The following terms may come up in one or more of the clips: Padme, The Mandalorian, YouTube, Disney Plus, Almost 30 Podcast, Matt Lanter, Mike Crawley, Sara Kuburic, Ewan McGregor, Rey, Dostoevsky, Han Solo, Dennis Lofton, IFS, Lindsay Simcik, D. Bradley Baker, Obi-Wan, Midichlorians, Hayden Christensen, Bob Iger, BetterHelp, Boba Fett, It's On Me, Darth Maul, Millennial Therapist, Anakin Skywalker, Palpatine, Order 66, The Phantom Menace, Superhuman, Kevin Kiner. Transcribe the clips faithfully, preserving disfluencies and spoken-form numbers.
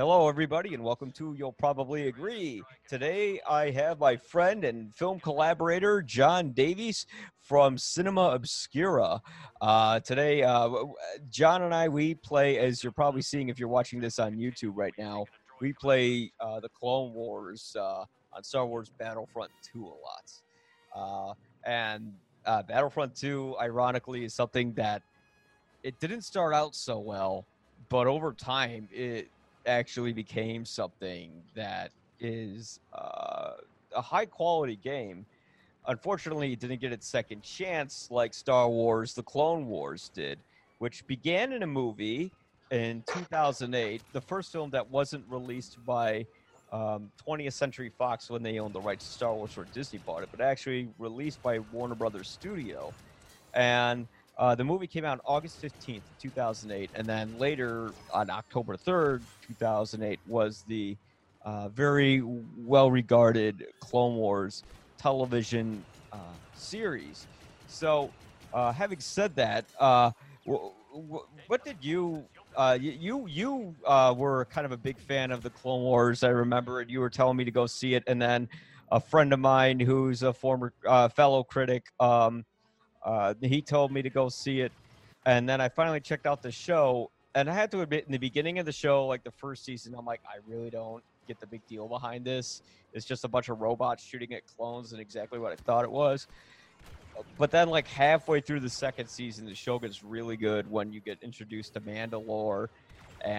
Hello, everybody, and welcome to You'll Probably Agree. Today, I have my friend and film collaborator, John Davies, from Cinema Obscura. Uh, today, uh, John and I, we play, as you're probably seeing if you're watching this on YouTube right now, we play uh, the Clone Wars uh, on Star Wars Battlefront two a lot. Uh, and uh, Battlefront two, ironically, is something that it didn't start out so well, but over time, it actually became something that is uh, a high quality game. Unfortunately, it didn't get its second chance like Star Wars The Clone Wars did, which began in a movie in two thousand eight, the first film that wasn't released by um, twentieth Century Fox when they owned the rights to Star Wars, or Disney bought it, but actually released by Warner Brothers Studio. And Uh, the movie came out August fifteenth, two thousand eight, and then later on October third, two thousand eight, was the uh, very well-regarded Clone Wars television uh, series. So, uh, having said that, uh, w w what did you, uh, you, you uh, were kind of a big fan of the Clone Wars, I remember, and you were telling me to go see it, and then a friend of mine who's a former uh, fellow critic, um, Uh, he told me to go see it, and then I finally checked out the show, and I had to admit, in the beginning of the show, like the first season, I'm like, I really don't get the big deal behind this. It's just a bunch of robots shooting at clones and exactly what I thought it was. But then, like, halfway through the second season, the show gets really good when you get introduced to Mandalore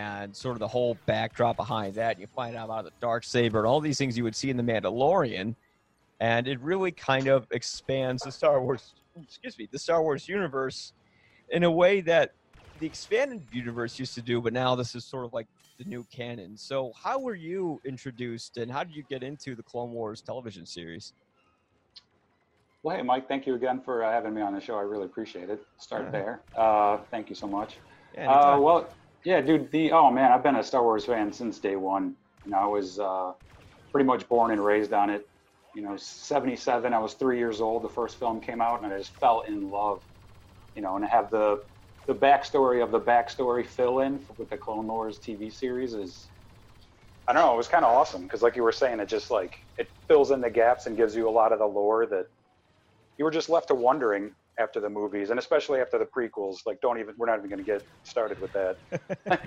and sort of the whole backdrop behind that. You find out about the Darksaber and all these things you would see in The Mandalorian, and it really kind of expands the Star Wars excuse me, the Star Wars universe in a way that the expanded universe used to do, but now this is sort of like the new canon. So how were you introduced, and how did you get into the Clone Wars television series? Well, hey, Mike, thank you again for uh, having me on the show. I really appreciate it. Start uh, there. Uh, thank you so much. Yeah, uh, well, yeah, dude, the, oh man, I've been a Star Wars fan since day one. You know, I was uh, pretty much born and raised on it. You know, seventy-seven, I was three years old, the first film came out, and I just fell in love, you know, and I have the the backstory of the backstory fill-in with the Clone Wars T V series is, I don't know, it was kind of awesome, because like you were saying, it just like, it fills in the gaps and gives you a lot of the lore that you were just left to wondering after the movies, and especially after the prequels, like don't even, we're not even going to get started with that,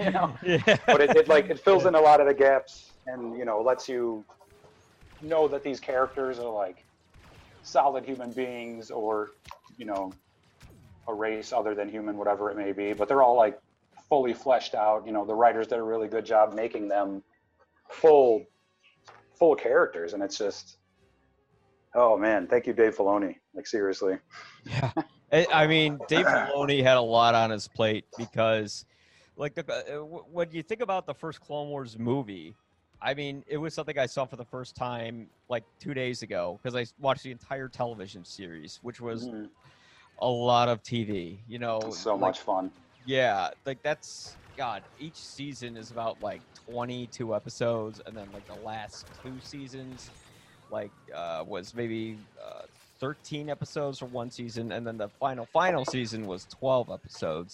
you know, yeah. But it, it like, it fills in a lot of the gaps, and, you know, lets you know that these characters are like solid human beings, or you know, a race other than human, whatever it may be, but they're all like fully fleshed out. You know, the writers did a really good job making them full full characters, and it's just, oh man, thank you, Dave Filoni, like seriously. Yeah, I mean, Dave Filoni had a lot on his plate, because like the, when you think about the first Clone Wars movie, I mean, it was something I saw for the first time like two days ago, because I watched the entire television series, which was mm. a lot of T V, you know. It's so like, much fun. Yeah, like that's, God, each season is about like twenty-two episodes, and then like the last two seasons like uh, was maybe uh, thirteen episodes for one season, and then the final, final season was twelve episodes.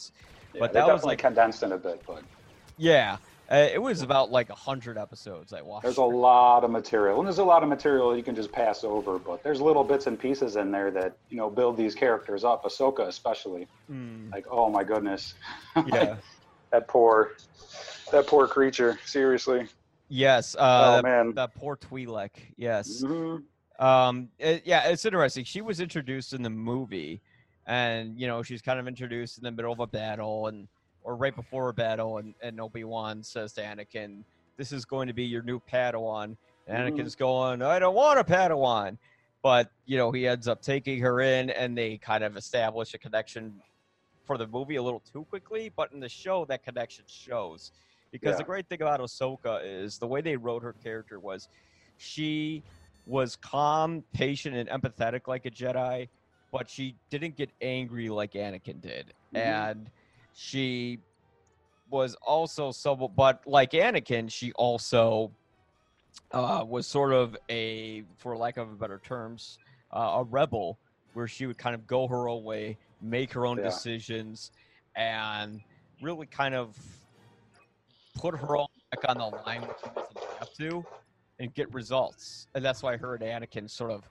Yeah, but that was like condensed in a bit, but. Yeah. Uh, it was about like one hundred episodes I watched. There's a lot of material, and there's a lot of material you can just pass over, but there's little bits and pieces in there that, you know, build these characters up, Ahsoka especially. Mm. Like, oh my goodness. Yeah. that poor, that poor creature, seriously. Yes. Uh, oh, man. That poor Twi'lek, yes. Mm-hmm. um, it, yeah, it's interesting. She was introduced in the movie, and, you know, she's kind of introduced in the middle of a battle, and or right before a battle, and, and Obi-Wan says to Anakin, this is going to be your new Padawan. And Anakin's going, I don't want a Padawan. But, you know, he ends up taking her in, and they kind of establish a connection for the movie a little too quickly. But in the show, that connection shows. Because yeah. The great thing about Ahsoka is the way they wrote her character was she was calm, patient, and empathetic like a Jedi, but she didn't get angry like Anakin did. Mm-hmm. And she was also somewhat, but like Anakin, she also uh, was sort of a, for lack of a better terms, uh, a rebel, where she would kind of go her own way, make her own yeah. decisions, and really kind of put her own back on the line when he doesn't have to and get results. And that's why her and Anakin sort of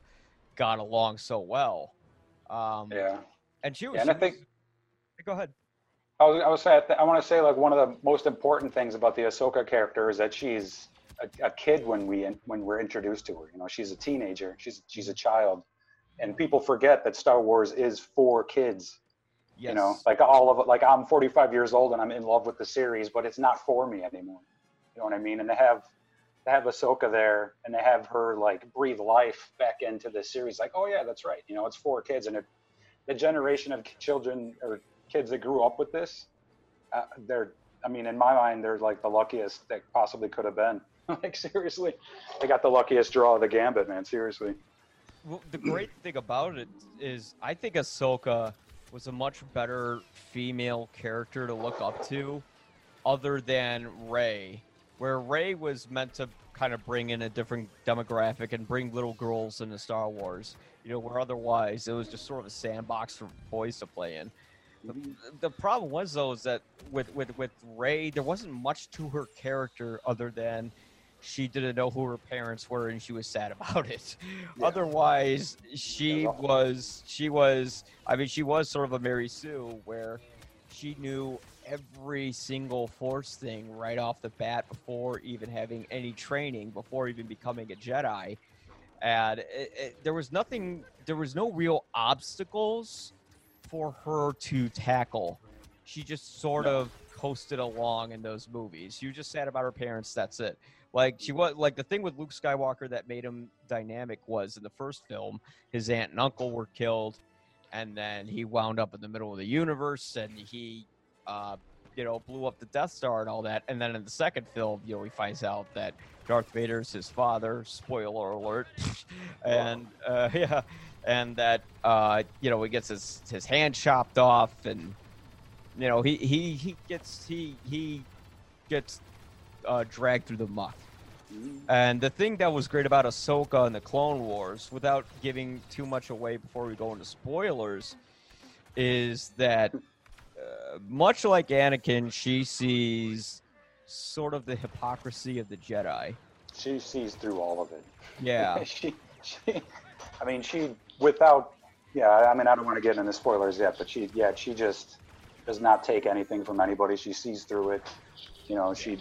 got along so well. Um, yeah. And she was... Yeah, and I think, go ahead. I was, I was saying, I, th- I want to say, like, one of the most important things about the Ahsoka character is that she's a, a kid when, we, when we're introduced to her. You know, she's a teenager. She's, she's a child. And people forget that Star Wars is for kids. Yes. You know, like all of it, like I'm forty-five years old and I'm in love with the series, but it's not for me anymore. You know what I mean? And to have, to have Ahsoka there and to have her like breathe life back into this series, like, oh yeah, that's right. You know, it's for kids. And it, the generation of children or kids that grew up with this, uh, they're, I mean, in my mind, they're like the luckiest that possibly could have been. Like, seriously, they got the luckiest draw of the gambit, man. Seriously. Well, the great thing about it is I think Ahsoka was a much better female character to look up to other than Rey, where Rey was meant to kind of bring in a different demographic and bring little girls into Star Wars, you know, where otherwise it was just sort of a sandbox for boys to play in. The, the problem was, though, is that with, with, with Rey, there wasn't much to her character other than she didn't know who her parents were and she was sad about it. Yeah. Otherwise, she was, she was, I mean, she was sort of a Mary Sue where she knew every single Force thing right off the bat before even having any training, before even becoming a Jedi. And it, it, there was nothing, there was no real obstacles for her to tackle. She just sort no. of coasted along in those movies. She was just sad about her parents, that's it. Like she was like the thing with Luke Skywalker that made him dynamic was in the first film, his aunt and uncle were killed, and then he wound up in the middle of the universe, and he, uh, you know, blew up the Death Star and all that. And then in the second film, you know, he finds out that Darth Vader's his father. Spoiler alert! and uh, yeah, and that uh, you know, he gets his his hand chopped off, and you know, he he he gets he he gets. Uh, dragged through the muck. And the thing that was great about Ahsoka and the Clone Wars, without giving too much away before we go into spoilers, is that uh, much like Anakin, she sees sort of the hypocrisy of the Jedi. She sees through all of it. Yeah. she, she, I mean, she, without, yeah, I mean, I don't want to get into spoilers yet, but she, yeah, she just does not take anything from anybody. She sees through it. You know, she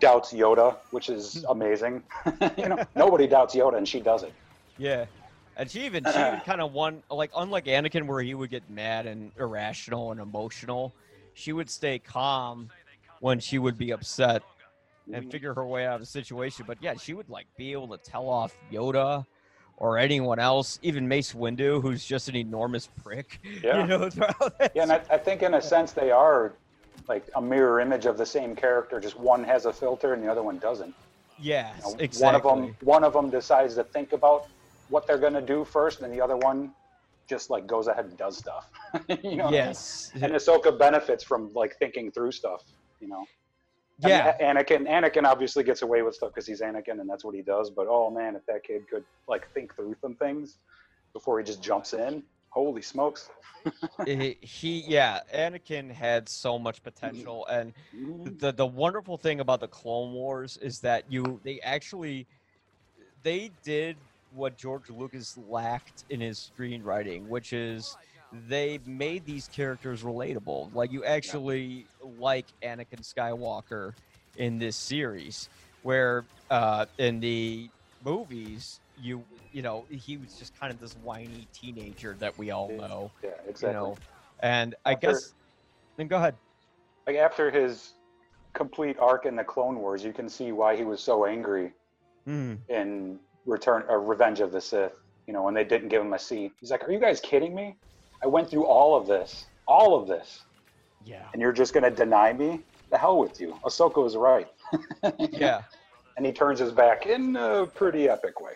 doubts Yoda, which is amazing. You know, nobody doubts Yoda, and she does it. Yeah, and she even she even kind of won. Like unlike Anakin, where he would get mad and irrational and emotional, she would stay calm when she would be upset and figure her way out of the situation. But yeah, she would like be able to tell off Yoda or anyone else, even Mace Windu, who's just an enormous prick. Yeah, you know, yeah, and I, I think in a sense they are like a mirror image of the same character, just one has a filter and the other one doesn't. Yes, you know, exactly. One of them, one of them decides to think about what they're going to do first, and the other one just like goes ahead and does stuff. You know? Yes. I mean? And Ahsoka benefits from like thinking through stuff, you know? Yeah. I mean, Anakin, Anakin obviously gets away with stuff because he's Anakin and that's what he does, but oh man, if that kid could like think through some things before he just jumps in. Holy smokes. he, he, yeah, Anakin had so much potential. And the the wonderful thing about the Clone Wars is that you they actually, they did what George Lucas lacked in his screenwriting, which is they made these characters relatable. Like you actually yeah. like Anakin Skywalker in this series, where uh, in the movies, you you know, he was just kind of this whiny teenager that we all know. Yeah, exactly. You know? And I after, guess, then go ahead. Like after his complete arc in the Clone Wars, you can see why he was so angry mm. in Return or Revenge of the Sith, you know, when they didn't give him a seat. He's like, are you guys kidding me? I went through all of this, all of this. Yeah. And you're just going to deny me? The hell with you. Ahsoka was right. Yeah. And he turns his back in a pretty epic way.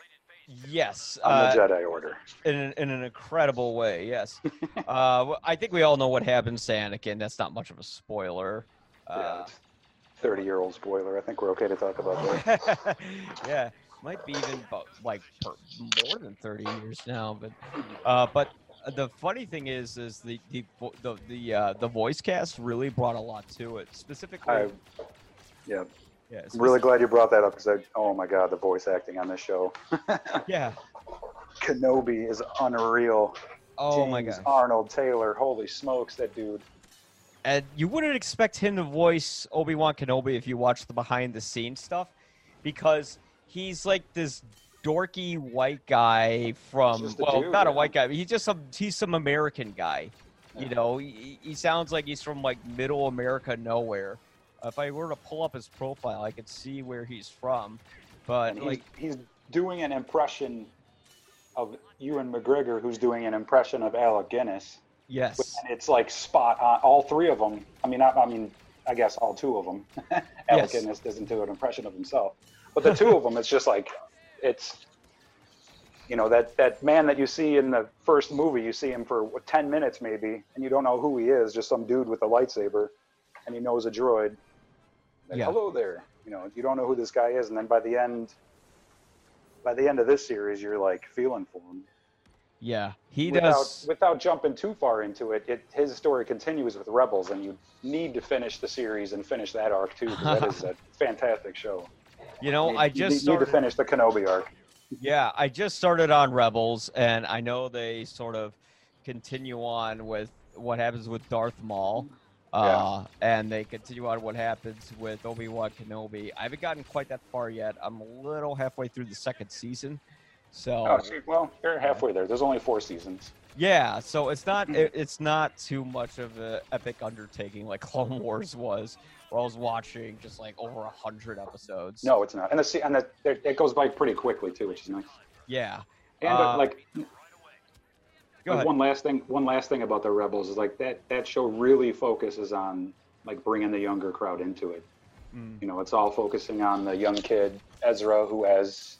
Yes, on the uh, Jedi Order in an, in an incredible way. Yes, uh, I think we all know what happens to Anakin. That's not much of a spoiler. Uh, yeah, thirty-year-old spoiler. I think we're okay to talk about that. Yeah, might be even like more than thirty years now. But uh, but the funny thing is, is the the the the, uh, the voice cast really brought a lot to it. Specifically, I, yeah. Yeah, I'm really glad you brought that up because I, oh my God, the voice acting on this show. Yeah. Kenobi is unreal. Oh James my God. Arnold Taylor, holy smokes, that dude. And you wouldn't expect him to voice Obi-Wan Kenobi if you watch the behind-the-scenes stuff, because he's like this dorky white guy from, well, dude, not yeah. a white guy, but he's just some, he's some American guy. Yeah. You know, he, he sounds like he's from like middle America nowhere. If I were to pull up his profile, I could see where he's from. But he's, like, he's doing an impression of Ewan McGregor, who's doing an impression of Alec Guinness. Yes. And it's like spot on. All three of them. I mean, I, I mean, I guess all two of them. Alec yes. Guinness doesn't do an impression of himself, but the two of them, it's just like, it's, you know, that that man that you see in the first movie, you see him for ten minutes maybe, and you don't know who he is. Just some dude with a lightsaber, and he knows a droid. Like, yeah. Hello there. You know, you don't know who this guy is, and then by the end, by the end of this series, you're like feeling for him. Yeah, he without, does. Without jumping too far into it, it, his story continues with Rebels, and you need to finish the series and finish that arc too, because that is a fantastic show. You know, you, I just you started, need to finish the Kenobi arc. Yeah, I just started on Rebels, and I know they sort of continue on with what happens with Darth Maul. Uh, yeah. And they continue on what happens with Obi-Wan Kenobi. I haven't gotten quite that far yet. I'm a little halfway through the second season. So, oh, see, well, you're halfway there. There's only four seasons. Yeah, so it's not it, it's not too much of an epic undertaking like Clone Wars was, where I was watching just like over a hundred episodes. No, it's not, and the and the, it goes by pretty quickly too, which is nice. Yeah, and uh, like. Go ahead. One last thing. One last thing about the Rebels is like that. That show really focuses on like bringing the younger crowd into it. Mm. You know, it's all focusing on the young kid Ezra, who has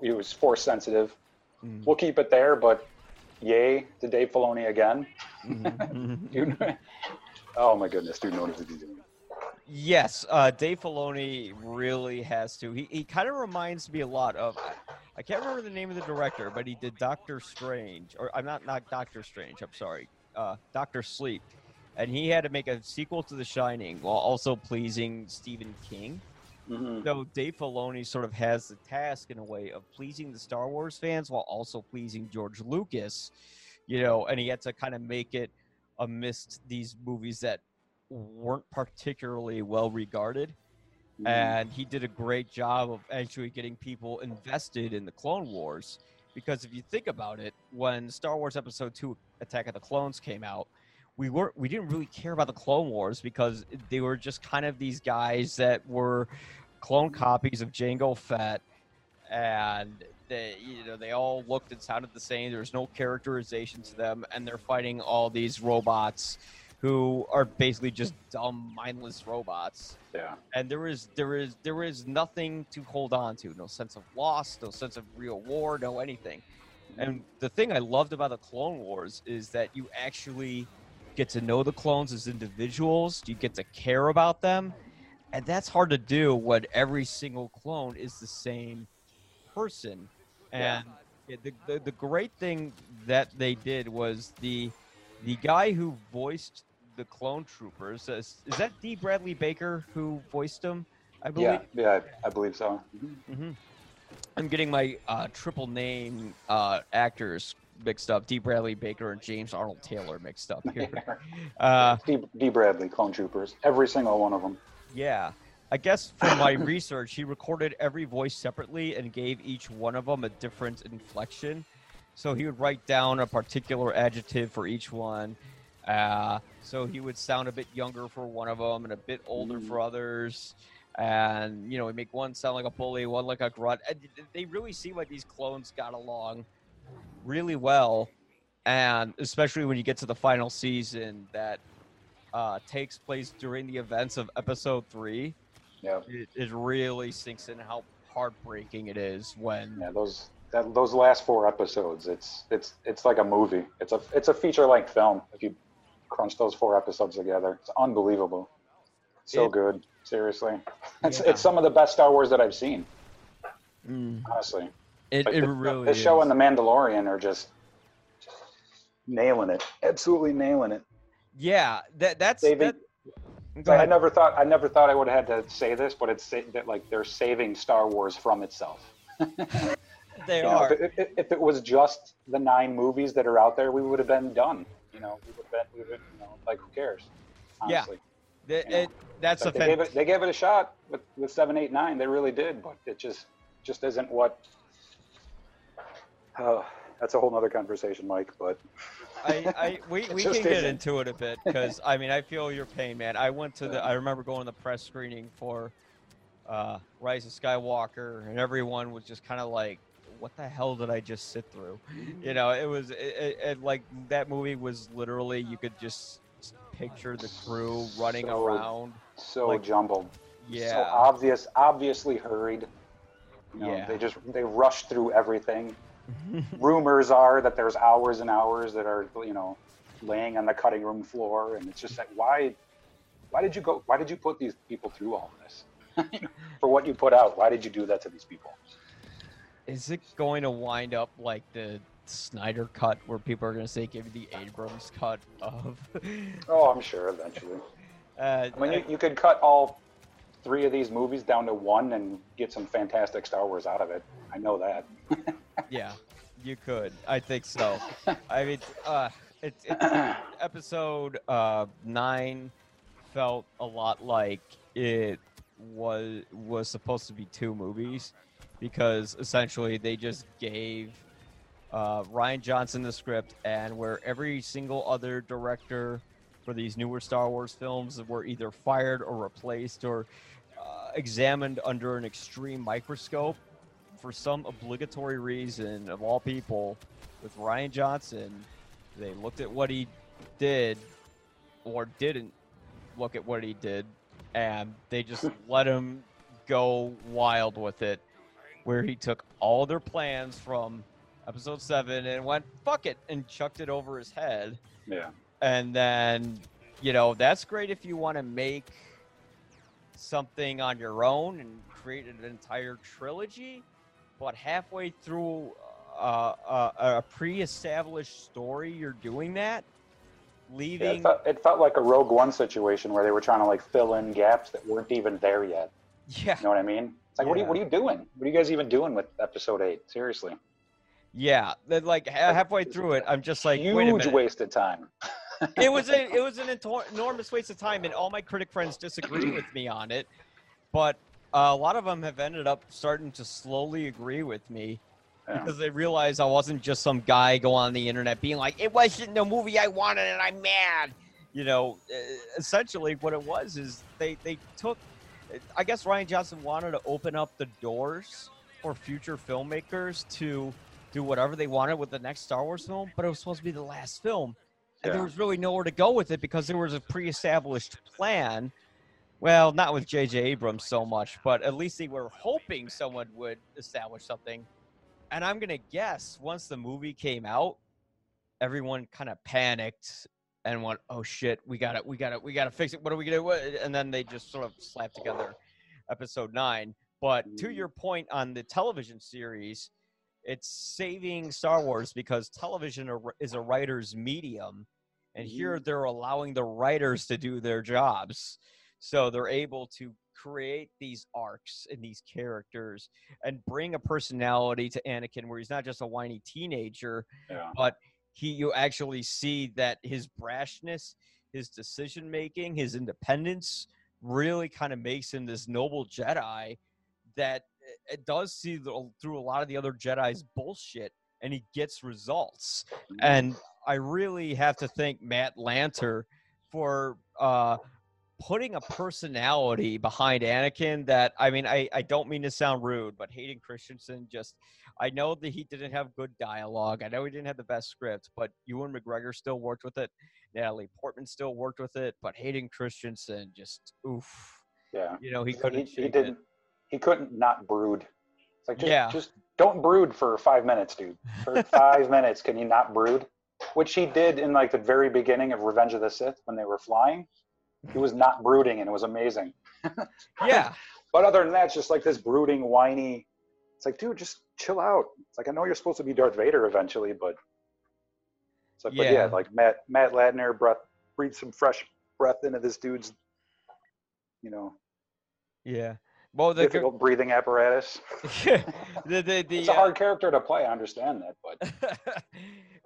he was force sensitive. Mm. We'll keep it there, but yay to Dave Filoni again. Mm-hmm. Dude, oh my goodness, dude knows what he's doing. Yes, uh, Dave Filoni really has to. He he kind of reminds me a lot of. I can't remember the name of the director, but he did Doctor Strange, or I'm not not Doctor Strange. I'm sorry, uh, Doctor Sleep, and he had to make a sequel to The Shining while also pleasing Stephen King. Mm-hmm. So Dave Filoni sort of has the task in a way of pleasing the Star Wars fans while also pleasing George Lucas, you know, and he had to kind of make it amidst these movies that weren't particularly well regarded. And he did a great job of actually getting people invested in the Clone Wars, because if you think about it, when Star Wars Episode two Attack of the Clones came out, we weren't we didn't really care about the Clone Wars because they were just kind of these guys that were clone copies of Jango Fett, and they you know they all looked and sounded the same. There's no characterization to them, and they're fighting all these robots who are basically just dumb, mindless robots. Yeah. And there is there is there is nothing to hold on to. No sense of loss, no sense of real war, no anything. Mm-hmm. And the thing I loved about the Clone Wars is that you actually get to know the clones as individuals. You get to care about them. And that's hard to do when every single clone is the same person. And yeah. the, the the great thing that they did was the the guy who voiced the clone troopers is, is that D. Bradley Baker who voiced him? I believe. Yeah, yeah, I, I believe so. Mm-hmm. I'm getting my uh, triple name uh, actors mixed up: D. Bradley Baker and James Arnold Taylor mixed up here. uh, D. D. Bradley, clone troopers, every single one of them. Yeah, I guess from my research, he recorded every voice separately and gave each one of them a different inflection. So he would write down a particular adjective for each one. Uh, so he would sound a bit younger for one of them and a bit older mm. for others. And, you know, he'd make one sound like a bully, one like a grunt. And they really seem like these clones got along really well. And especially when you get to the final season that uh, takes place during the events of episode three, yeah. it, it really sinks in how heartbreaking it is when... Yeah, those... That, those last four episodes, it's it's it's like a movie. It's a it's a feature-length film. If you crunch those four episodes together, it's unbelievable. So it, good, seriously. It's yeah. it's some of the best Star Wars that I've seen. Mm. Honestly, it like it the, really. This show and The Mandalorian are just, just nailing it, absolutely nailing it. Yeah, that that's. David, that... So I never thought I never thought I would have had to say this, but it's that like they're saving Star Wars from itself. They you are. Know, if, it, if it was just the nine movies that are out there, we would have been done. You know, we would have been, we would have, you know, like, who cares? Honestly. Yeah, it, you know? it, that's but a they gave it, they gave it a shot with, with seven, eight, nine. They really did, but it just just isn't what. Oh, that's a whole nother conversation, Mike. But I, I we, we can get into it a bit because I mean I feel your pain, man. I went to the I remember going to the press screening for uh, Rise of Skywalker, and everyone was just kind of like, what the hell did I just sit through? You know, it was it, it, it, like that movie was literally, you could just picture the crew running so, around. So like, jumbled. Yeah. So obvious, obviously hurried. You know, yeah. They just, they rushed through everything. Rumors are that there's hours and hours that are, you know, laying on the cutting room floor. And it's just like, why, why did you go, why did you put these people through all of this? For what you put out, why did you do that to these people? Is it going to wind up like the Snyder cut where people are going to say, give the Abrams cut of... Oh, I'm sure eventually. Uh, I mean, uh, you, you could cut all three of these movies down to one and get some fantastic Star Wars out of it. I know that. Yeah, you could. I think so. I mean, uh, it's, it's episode uh, nine felt a lot like it was was supposed to be two movies. Because essentially they just gave uh, Rian Johnson the script, and where every single other director for these newer Star Wars films were either fired or replaced or uh, examined under an extreme microscope, for some obligatory reason, of all people, with Rian Johnson, they looked at what he did or didn't look at what he did, and they just let him go wild with it. Where he took all their plans from episode seven and went, fuck it, and chucked it over his head. Yeah. And then, you know, that's great if you want to make something on your own and create an entire trilogy. But halfway through uh, a, a pre-established story, you're doing that. Leaving. Yeah, it, felt, it felt like a Rogue One situation where they were trying to, like, fill in gaps that weren't even there yet. Yeah. You know what I mean? It's like, yeah. what, are you, what are you doing? What are you guys even doing with episode eight? Seriously. Yeah. Then, like, halfway through it, I'm just like, huge wait a minute. Waste of time. It was a, it was an enormous waste of time, and all my critic friends disagree with me on it. But uh, a lot of them have ended up starting to slowly agree with me yeah. because they realize I wasn't just some guy go on the internet being like, it wasn't the movie I wanted, and I'm mad. You know, essentially what it was is they, they took – I guess Rian Johnson wanted to open up the doors for future filmmakers to do whatever they wanted with the next Star Wars film, but it was supposed to be the last film. And yeah. there was really nowhere to go with it because there was a pre-established plan. Well, not with J J Abrams so much, but at least they were hoping someone would establish something. And I'm going to guess once the movie came out, everyone kind of panicked and went, oh shit, we got it, we got it, we got to fix it. What are we gonna do? And then they just sort of slapped together episode nine. But to your point on the television series, it's saving Star Wars because television is a writer's medium, and here they're allowing the writers to do their jobs, so they're able to create these arcs and these characters and bring a personality to Anakin where he's not just a whiny teenager, yeah. but He, you actually see that his brashness, his decision-making, his independence really kind of makes him this noble Jedi that it does see the, through a lot of the other Jedi's bullshit, and he gets results. And I really have to thank Matt Lanter for uh, putting a personality behind Anakin that, I mean, I, I don't mean to sound rude, but Hayden Christensen just... I know that he didn't have good dialogue. I know he didn't have the best script, but Ewan McGregor still worked with it. Natalie Portman still worked with it, but Hayden Christensen just oof. Yeah, you know he couldn't. He, he didn't. It. He couldn't not brood. It's like just, yeah. just don't brood for five minutes, dude. For five minutes, can you not brood? Which he did in like the very beginning of Revenge of the Sith when they were flying. He was not brooding, and it was amazing. Yeah. But other than that, it's just like this brooding, whiny. It's like, dude, just chill out. It's like, I know you're supposed to be Darth Vader eventually, but it's like, yeah. But yeah, like Matt Matt Ladner breathed some fresh breath into this dude's you know. Yeah. Well, the difficult breathing apparatus. the, the, the, it's a hard uh, character to play. I understand that, but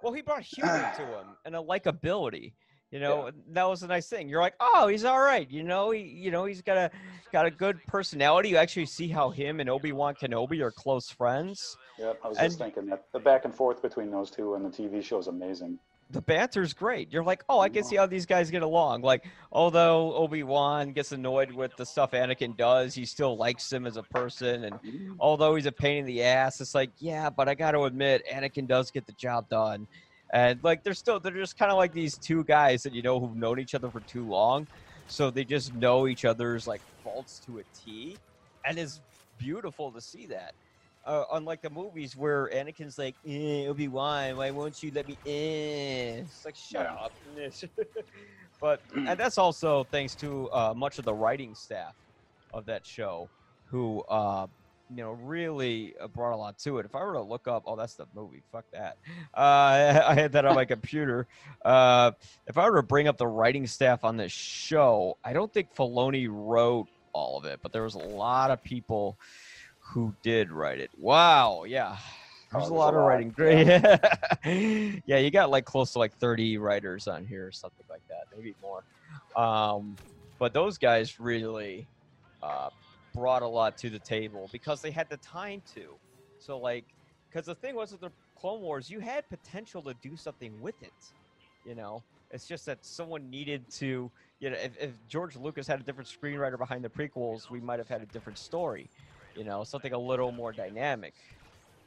well, he brought humor to him and a likability. You know, yeah. That was a nice thing. You're like, oh, he's all right. You know, he, you know, he's got a got a good personality. You actually see how him and Obi-Wan Kenobi are close friends. Yeah, I was and, just thinking that the back and forth between those two and the T V show is amazing. The banter's great. You're like, oh, I can see how these guys get along. Like, although Obi-Wan gets annoyed with the stuff Anakin does, he still likes him as a person. And although he's a pain in the ass, it's like, yeah, but I got to admit, Anakin does get the job done. And, like, they're still – they're just kind of like these two guys that, you know, who've known each other for too long. So they just know each other's, like, faults to a T. And it's beautiful to see that. Uh, unlike the movies where Anakin's like, eh, Obi-Wan, why won't you let me in? Eh. It's like, shut up. But and that's also thanks to uh, much of the writing staff of that show who, uh, you know, really brought a lot to it. If I were to look up, oh, that's the movie. Fuck that. Uh, I had that on my computer. Uh, if I were to bring up the writing staff on this show, I don't think Filoni wrote all of it, but there was a lot of people who did write it. Wow, yeah. There's oh, a lot there's of a writing. Lot. Great. Yeah. Yeah, you got like close to like thirty writers on here or something like that, maybe more. Um, but those guys really uh, brought a lot to the table because they had the time to. So like, because the thing was with the Clone Wars, you had potential to do something with it, you know? It's just that someone needed to, you know, if, if George Lucas had a different screenwriter behind the prequels, we might have had a different story. You know, something a little more dynamic.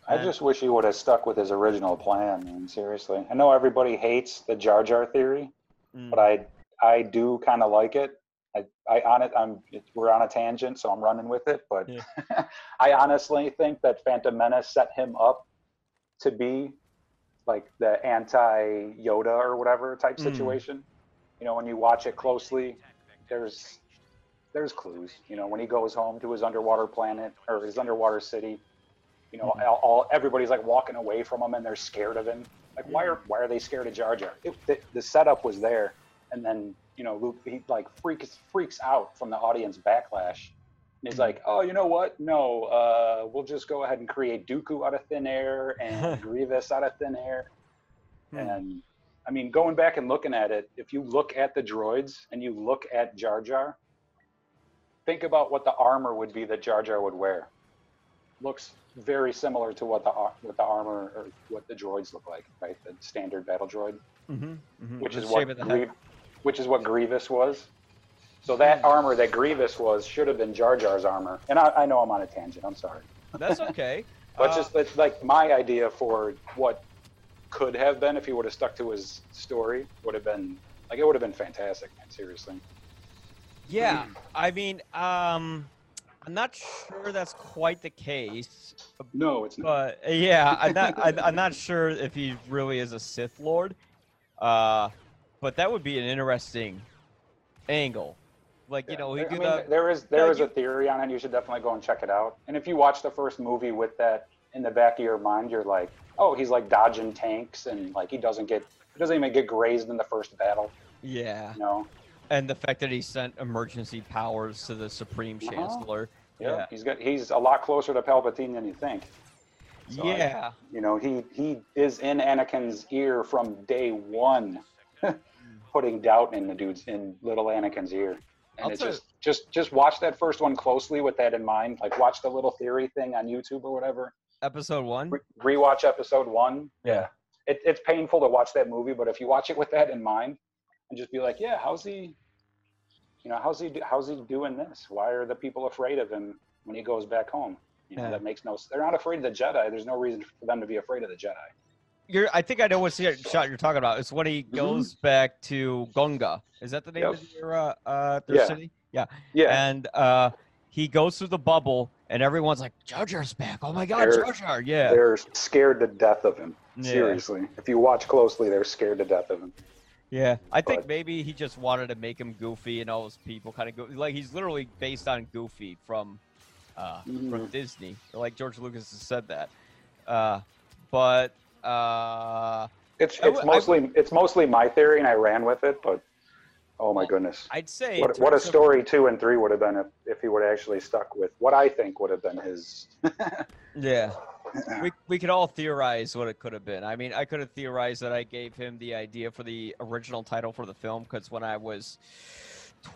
And I just wish he would have stuck with his original plan, man, seriously. I know everybody hates the Jar Jar theory, mm. but I I do kind of like it. I, I on it, I'm, we're on a tangent, so I'm running with it. But yeah. I honestly think that Phantom Menace set him up to be like the anti-Yoda or whatever type mm. situation. You know, when you watch it closely, there's... There's clues, you know, when he goes home to his underwater planet or his underwater city, you know, mm-hmm. all, all everybody's like walking away from him and they're scared of him. Like, why are why are they scared of Jar Jar? It, the, the setup was there, and then you know, Luke he like freaks freaks out from the audience backlash, and he's like, oh, you know what? No, uh, we'll just go ahead and create Dooku out of thin air and Grievous out of thin air, hmm. and I mean, going back and looking at it, if you look at the droids and you look at Jar Jar. Think about what the armor would be that Jar Jar would wear. Looks very similar to what the what the armor or what the droids look like, right? The standard battle droid, mm-hmm, mm-hmm. which the is what Grie- which is what Grievous was. So that armor that Grievous was should have been Jar Jar's armor. And I, I know I'm on a tangent. I'm sorry. That's okay. But uh, just it's like my idea for what could have been if he would have stuck to his story would have been like it would have been fantastic, man. Seriously. Yeah, I mean, um, I'm not sure that's quite the case. No, it's not. But yeah, I'm not. I, I'm not sure if he really is a Sith Lord. Uh, but that would be an interesting angle. Like yeah, you know, there, do I mean, the, there is there yeah, is you, a theory on it. You should definitely go and check it out. And if you watch the first movie with that in the back of your mind, you're like, oh, he's like dodging tanks and like he doesn't get he doesn't even get grazed in the first battle. Yeah. You know? And the fact that he sent emergency powers to the Supreme uh-huh. Chancellor. Yeah. yeah, he's got he's a lot closer to Palpatine than you think. So yeah. I, you know, he, he is in Anakin's ear from day one, putting doubt in the dude's, in little Anakin's ear. And it's just, just, just watch that first one closely with that in mind. Like, watch the little theory thing on YouTube or whatever. Episode one? Re- rewatch episode one. Yeah. It, it's painful to watch that movie, but if you watch it with that in mind, and just be like, yeah, how's he, you know, how's he, do, how's he doing this? Why are the people afraid of him when he goes back home? You know, yeah. that makes no, they're not afraid of the Jedi. There's no reason for them to be afraid of the Jedi. You're, I think I know what shot you're talking about. It's when he goes mm-hmm. back to Gunga. Is that the name yep. of your, uh, uh, their yeah. city? Yeah. Yeah. And uh, he goes through the bubble and everyone's like, Jar Jar's back. Oh my God, Jar Jar. Yeah. They're scared to death of him. Yeah. Seriously. If you watch closely, they're scared to death of him. Yeah, I think but, maybe he just wanted to make him goofy and all those people kind of go like he's literally based on Goofy from uh, mm-hmm. from Disney, like George Lucas has said that. Uh, but uh, it's it's I, mostly I, it's mostly my theory, and I ran with it. But Oh my well, goodness! I'd say what, what a story of, two and three would have been if, if he would have actually stuck with what I think would have been his. Yeah, we we could all theorize what it could have been. I mean, I could have theorized that I gave him the idea for the original title for the film because when I was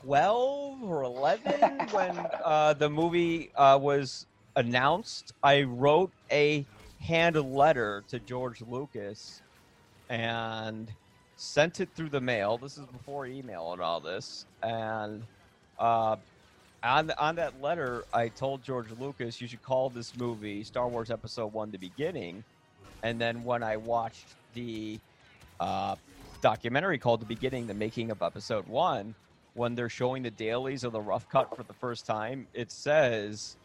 twelve or eleven, when uh, the movie uh, was announced, I wrote a hand letter to George Lucas, and sent it through the mail. This is before email and all this. And uh, on on that letter, I told George Lucas, you should call this movie Star Wars Episode One: The Beginning. And then when I watched the uh, documentary called The Beginning, The Making of Episode One, when they're showing the dailies of the rough cut for the first time, it says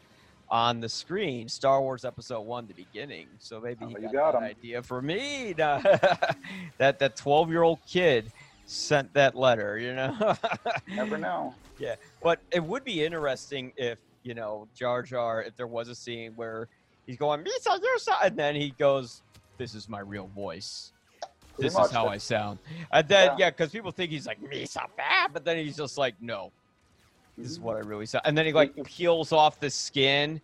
on the screen, Star Wars Episode One: The Beginning. So maybe oh, he got, got an idea for me. To, that that twelve-year-old kid sent that letter. You know, never know. Yeah, but it would be interesting if you know Jar Jar. If there was a scene where he's going, "Misa, your son," and then he goes, "This is my real voice. This Pretty is how it. I sound." And then yeah, because yeah, people think he's like Misa, but then he's just like, no. This is what I really saw. And then he like peels off the skin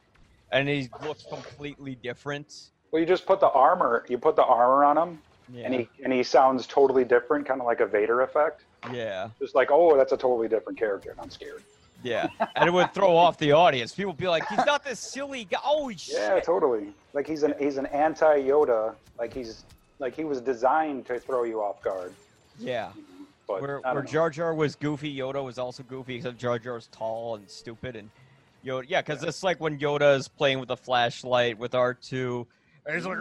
and he looks completely different. Well, you just put the armor, you put the armor on him yeah. and he and he sounds totally different, kind of like a Vader effect. Yeah. Just like, oh, that's a totally different character and I'm scared. Yeah. And it would throw off the audience. People would be like, he's not this silly guy. Oh, shit. Yeah, totally. Like he's an he's an anti-Yoda. Like he's like he was designed to throw you off guard. Yeah. But where where know. Jar Jar was goofy, Yoda was also goofy, except Jar Jar's tall and stupid. And Yoda, yeah, because yeah. it's like when Yoda is playing with a flashlight with R two. And he's like,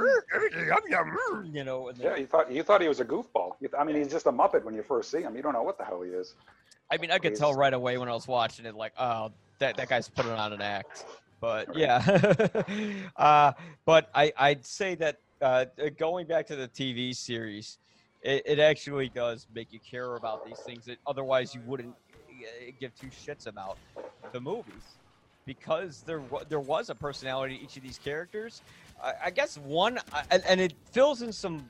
you know. And yeah, you thought, you thought he was a goofball. I mean, he's just a Muppet when you first see him. You don't know what the hell he is. I mean, I could he's... tell right away when I was watching it, like, oh, that, that guy's putting on an act. But right. yeah. uh, but I, I'd say that uh, going back to the T V series, It, it actually does make you care about these things that otherwise you wouldn't give two shits about the movies, because there w there was a personality to each of these characters. I, I guess one, I, and it fills in some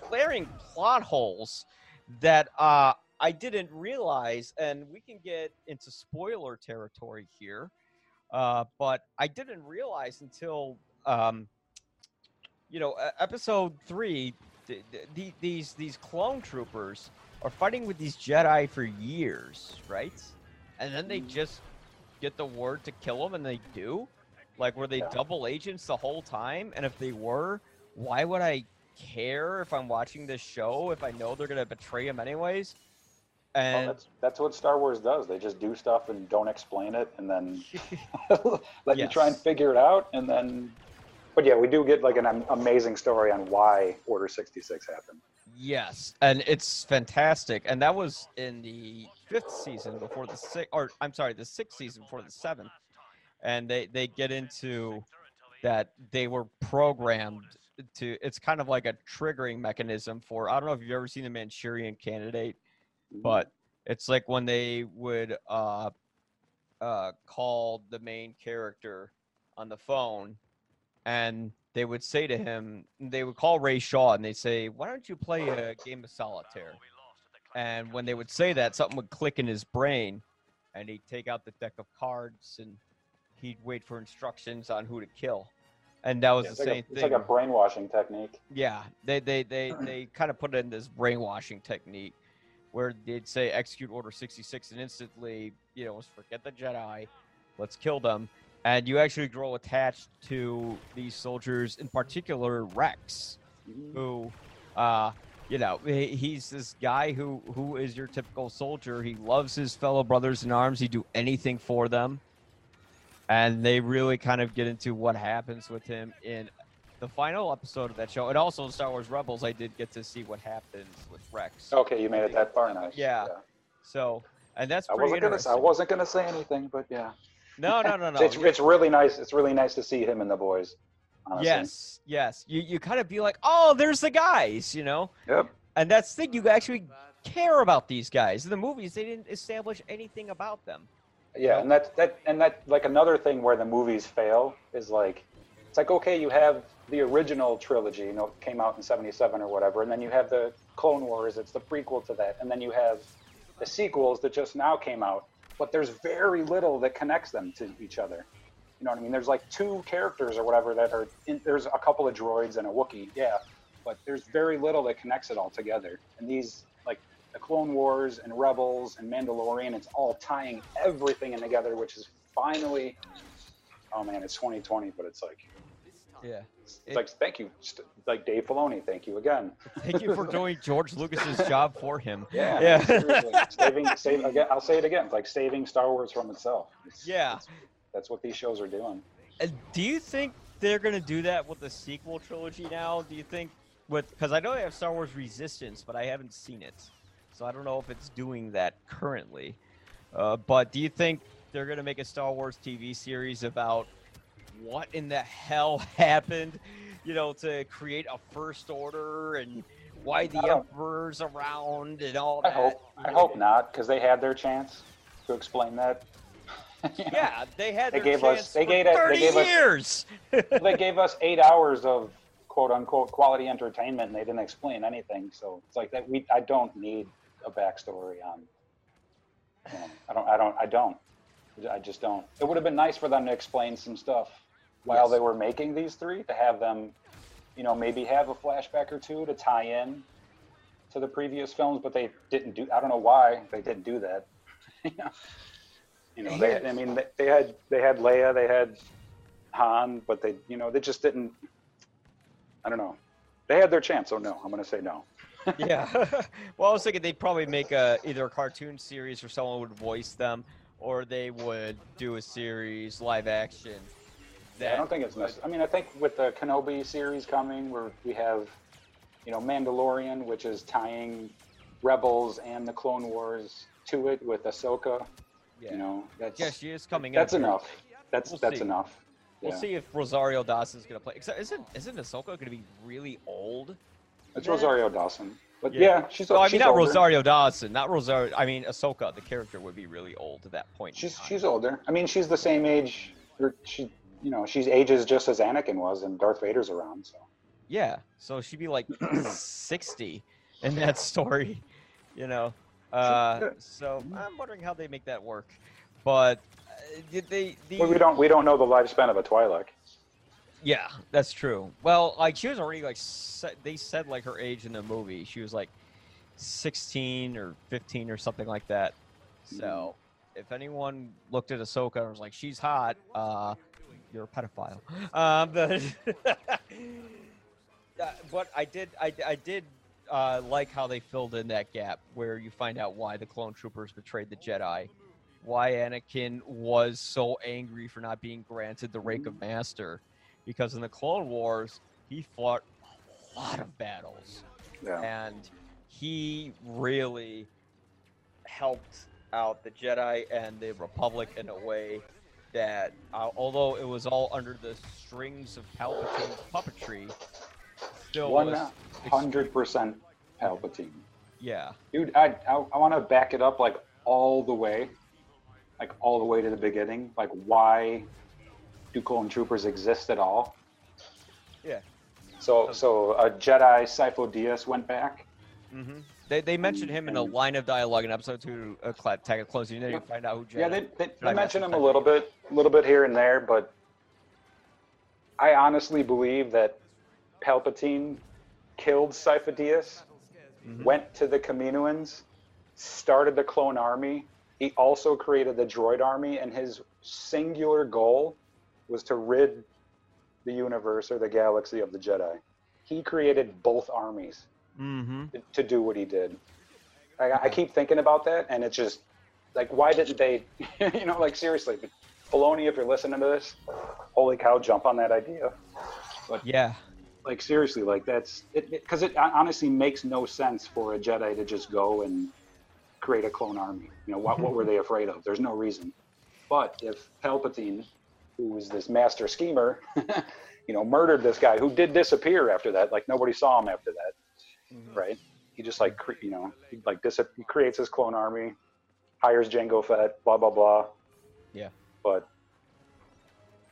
glaring plot holes that uh, I didn't realize, and we can get into spoiler territory here, uh, but I didn't realize until, um, you know, episode three. The, the, these these clone troopers are fighting with these Jedi for years, right? And then they just get the word to kill them, and they do. Like, were they yeah. double agents the whole time? And if they were, why would I care if I'm watching this show if I know they're gonna betray them anyways? And well, that's that's what Star Wars does. They just do stuff and don't explain it, and then let yes. you try and figure it out, and then. But yeah, we do get like an amazing story on why Order sixty-six happened. Yes, and it's fantastic. And that was in the fifth season before the sixth, or I'm sorry, the sixth season before the seventh. And they, they get into that they were programmed to, it's kind of like a triggering mechanism for, I don't know if you've ever seen The Manchurian Candidate, but it's like when they would uh, uh, call the main character on the phone, and they would say to him, they would call Ray Shaw and they'd say, why don't you play a game of solitaire? And when they would say that, something would click in his brain and he'd take out the deck of cards and he'd wait for instructions on who to kill. And that was yeah, the like same a, it's thing. It's like a brainwashing technique. Yeah, they, they, they, they kind of put in this brainwashing technique where they'd say execute Order sixty-six and instantly, you know, let's forget the Jedi, let's kill them. And you actually grow attached to these soldiers, in particular Rex, who, uh, you know, he, he's this guy who, who is your typical soldier. He loves his fellow brothers in arms. He'd do anything for them. And they really kind of get into what happens with him in the final episode of that show. And also in Star Wars Rebels, I did get to see what happens with Rex. Okay, you made it that far, nice. Yeah. yeah. So, and that's pretty I wasn't interesting. Gonna, I wasn't going to say anything, but yeah. No, no, no, no. It's, it's really nice. It's really nice to see him and the boys. Honestly. Yes, yes. You you kind of be like, oh, there's the guys, you know. Yep. And that's the thing. You actually care about these guys. In the movies, they didn't establish anything about them. Yeah, and that's that. And that like another thing where the movies fail is like, it's like okay, you have the original trilogy, you know, came out in seventy-seven or whatever, and then you have the Clone Wars. It's the prequel to that, and then you have the sequels that just now came out, but there's very little that connects them to each other. You know what I mean? There's like two characters or whatever that are, in, there's a couple of droids and a Wookiee, yeah, but there's very little that connects it all together. And these, like the Clone Wars and Rebels and Mandalorian, it's all tying everything in together, which is finally, oh man, it's twenty twenty, but it's like, yeah, it's it, like, thank you, like Dave Filoni, thank you again. Thank you for doing George Lucas's job for him. Yeah, yeah. Seriously, saving, saving, again, I'll say it again, it's like saving Star Wars from itself. It's, yeah, it's, that's what these shows are doing. Uh, do you think they're gonna do that with the sequel trilogy now? Do you think with because I know they have Star Wars Resistance, but I haven't seen it, so I don't know if it's doing that currently. Uh, but do you think they're gonna make a Star Wars T V series about what in the hell happened, you know, to create a First Order and why the Emperor's around and all that? I hope, I hope not, because they had their chance to explain that. Yeah, they had they their gave chance us, they for gave, thirty they gave years! Us, they gave us eight hours of quote-unquote quality entertainment, and they didn't explain anything, so it's like that. We I don't need a backstory on, you know, I don't, I don't, I don't. I just don't. It would have been nice for them to explain some stuff while yes. they were making these three, to have them, you know, maybe have a flashback or two to tie in to the previous films, but they didn't do, I don't know why they didn't do that. You know, they, I mean, they had, they had Leia, they had Han, but they, you know, they just didn't, I don't know. They had their chance, so no, I'm going to say no. Yeah. Well, I was thinking they'd probably make a, either a cartoon series where someone would voice them, or they would do a series, live action. Yeah, I don't think it's necessary. I mean, I think with the Kenobi series coming, where we have, you know, Mandalorian, which is tying Rebels and the Clone Wars to it with Ahsoka. Yeah. You know, that's, yeah, she is coming. That's enough. Here. That's we'll that's see. enough. Yeah. We'll see if Rosario Dawson's gonna play. Except isn't isn't Ahsoka gonna be really old? It's yeah. Rosario Dawson. But yeah, yeah she's so, I mean, she's not older. Rosario Dawson, not Rosario. I mean, Ahsoka, the character, would be really old at that point. She's she's older. I mean, she's the same age. She, you know, she's ages just as Anakin was, and Darth Vader's around. So yeah, so she'd be like sixty in that story, you know. Uh, so I'm wondering how they make that work. But uh, did they? The... Well, we don't we don't know the lifespan of a Twi'lek. Yeah, that's true. Well, like, she was already, like, they said, like, her age in the movie. She was, like, sixteen or fifteen or something like that. So, if anyone looked at Ahsoka and was like, she's hot, uh, you're a pedophile. Um, but, but I did, I, I did uh, like how they filled in that gap where you find out why the clone troopers betrayed the Jedi, why Anakin was so angry for not being granted the rank of master. Because in the Clone Wars, he fought a lot of battles, yeah. and he really helped out the Jedi and the Republic in a way that, uh, although it was all under the strings of Palpatine's puppetry, still one hundred percent Palpatine. Yeah, dude, I I, I want to back it up like all the way, like all the way to the beginning, like why. Do clone troopers exist at all? Yeah. So, so a Jedi, Sifo Dyas, went back. Mm-hmm. They they mentioned him in a line of dialogue in episode two, Attack of the Clones. You know, you find out who Jedi. Yeah, they they, they mention him a little bit, a little bit here and there, but I honestly believe that Palpatine killed Sifo Dyas, mm-hmm. went to the Kaminoans, started the clone army. He also created the droid army, and his singular goal was to rid the universe or the galaxy of the Jedi. He created both armies mm-hmm. to, to do what he did. I, I keep thinking about that, and it's just, like, why didn't they, you know, like, seriously, Filoni, if you're listening to this, holy cow, jump on that idea. But, yeah. Like, seriously, like, that's, because it, it, it honestly makes no sense for a Jedi to just go and create a clone army. You know, what, what were they afraid of? There's no reason. But if Palpatine, who was this master schemer, you know, murdered this guy who did disappear after that. Like, nobody saw him after that, mm-hmm. right? He just, like, cre you know, he, like, dis he creates his clone army, hires Jango Fett, blah, blah, blah. Yeah. But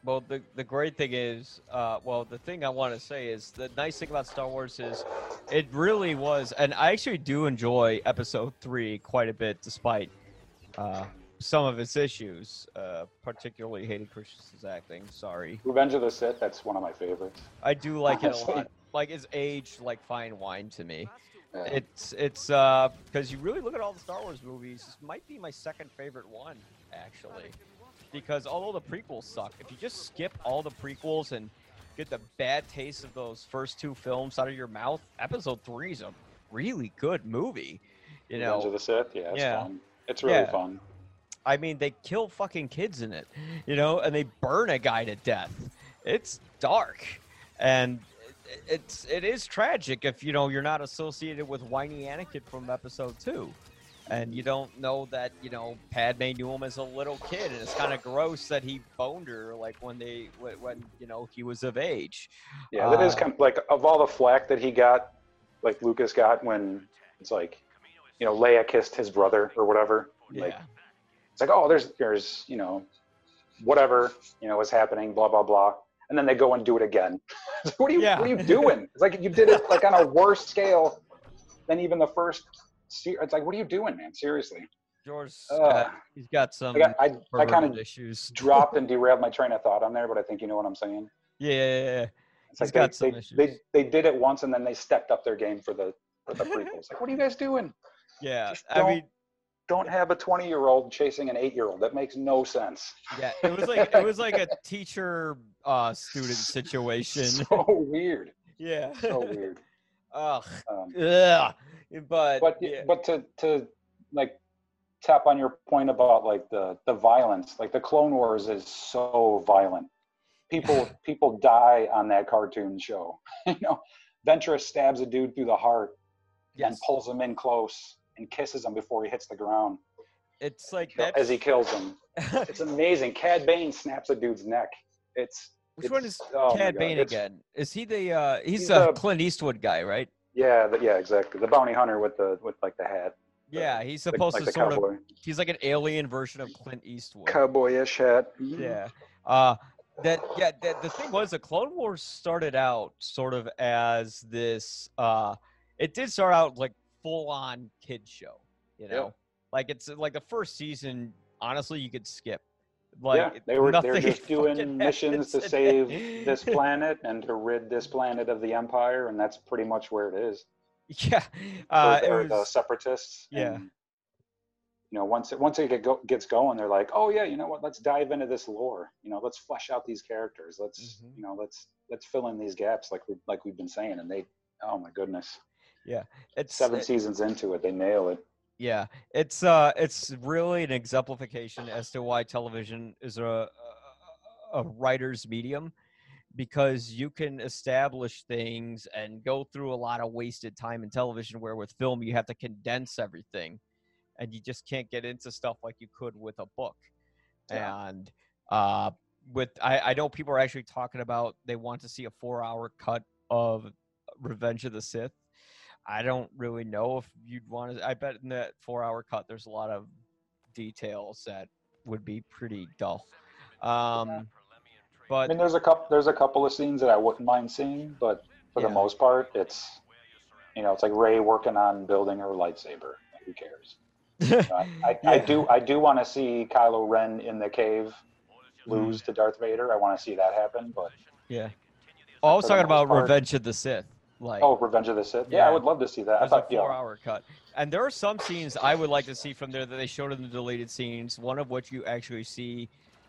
Well, the, the great thing is, uh, well, the thing I want to say is the nice thing about Star Wars is it really was, and I actually do enjoy Episode three quite a bit, despite uh, some of its issues, uh, particularly Hayden Christensen's acting, sorry. Revenge of the Sith, that's one of my favorites. I do like it a lot. Like, it's aged like fine wine to me. Yeah. It's, it's, uh, because you really look at all the Star Wars movies, this might be my second favorite one, actually. Because although the prequels suck, if you just skip all the prequels and get the bad taste of those first two films out of your mouth, Episode three is a really good movie. You know, Revenge of the Sith, yeah, it's yeah. fun. It's really yeah. fun. I mean, they kill fucking kids in it, you know, and they burn a guy to death. It's dark, and it's it is tragic if you know you're not associated with whiny Anakin from Episode two. And you don't know that, you know, Padme knew him as a little kid, and it's kind of gross that he boned her, like, when they, when, you know, he was of age. Yeah, that uh, is kind of, like, of all the flack that he got, like, Lucas got when it's like, you know, Leia kissed his brother or whatever. Like, yeah. It's like, oh, there's, there's, you know, whatever, you know, is happening, blah, blah, blah. And then they go and do it again. Like, what, are you, yeah. what are you doing? It's like you did it, like, on a worse scale than even the first... It's like, what are you doing, man? Seriously. George, uh, he's got some I, I, I kind of issues. dropped and derailed my train of thought on there, but I think you know what I'm saying. Yeah, yeah, yeah. It's he's like got they, some they, issues. They, they did it once, and then they stepped up their game for the, for the prequels. Like, what are you guys doing? Yeah, Just I don't, mean. Don't have a twenty-year-old chasing an eight-year-old. That makes no sense. Yeah, it was like, it was like a teacher-student uh, situation. So weird. Yeah. So weird. Ugh. Um, Ugh. But but, yeah. but to, to like tap on your point about like the, the violence, like the Clone Wars is so violent. People people die on that cartoon show. You know, Ventress stabs a dude through the heart yes. and pulls him in close and kisses him before he hits the ground. It's like that as he kills him. It's amazing. Cad Bane snaps a dude's neck. It's which it's, one is oh Cad Bane it's, again? Is he the uh, he's, he's a, a Clint Eastwood guy, right? Yeah, the, yeah, exactly. The bounty hunter with the with like the hat. The, yeah, he's supposed the, like to sort cowboy. of. He's like an alien version of Clint Eastwood. Cowboyish hat. Yeah. Uh, that yeah. That, the thing was, the Clone Wars started out sort of as this. Uh, it did start out like full on kid show. You know, yeah. like it's like the first season. Honestly, you could skip. Like yeah, they were they're just doing missions to save this planet and to rid this planet of the Empire, and that's pretty much where it is. Yeah, uh, or, or it was, the separatists. Yeah, and, you know, once it once it get go, gets going, they're like, oh yeah, you know what? Let's dive into this lore. You know, let's flesh out these characters. Let's mm-hmm. you know, let's let's fill in these gaps like we like we've been saying. And they, oh my goodness, yeah, it's seven it, seasons into it, they nail it. Yeah, it's uh, it's really an exemplification as to why television is a, a a writer's medium, because you can establish things and go through a lot of wasted time in television, where with film you have to condense everything, and you just can't get into stuff like you could with a book. Yeah. And uh, with I, I know people are actually talking about they want to see a four-hour cut of Revenge of the Sith. I don't really know if you'd want to. I bet in that four-hour cut, there's a lot of details that would be pretty dull. Um, yeah. But I mean, there's a couple. There's a couple of scenes that I wouldn't mind seeing, but for yeah. the most part, it's you know, it's like Rey working on building her lightsaber. Who cares? You know, I, I, yeah. I do. I do want to see Kylo Ren in the cave lose mm. to Darth Vader. I want to see that happen. But yeah, I was talking about part, Revenge of the Sith. Like, oh, Revenge of the Sith. Yeah, yeah, I would love to see that. I thought, a four-hour yeah. cut. And there are some scenes I would like to see from there that they showed in the deleted scenes, one of which you actually see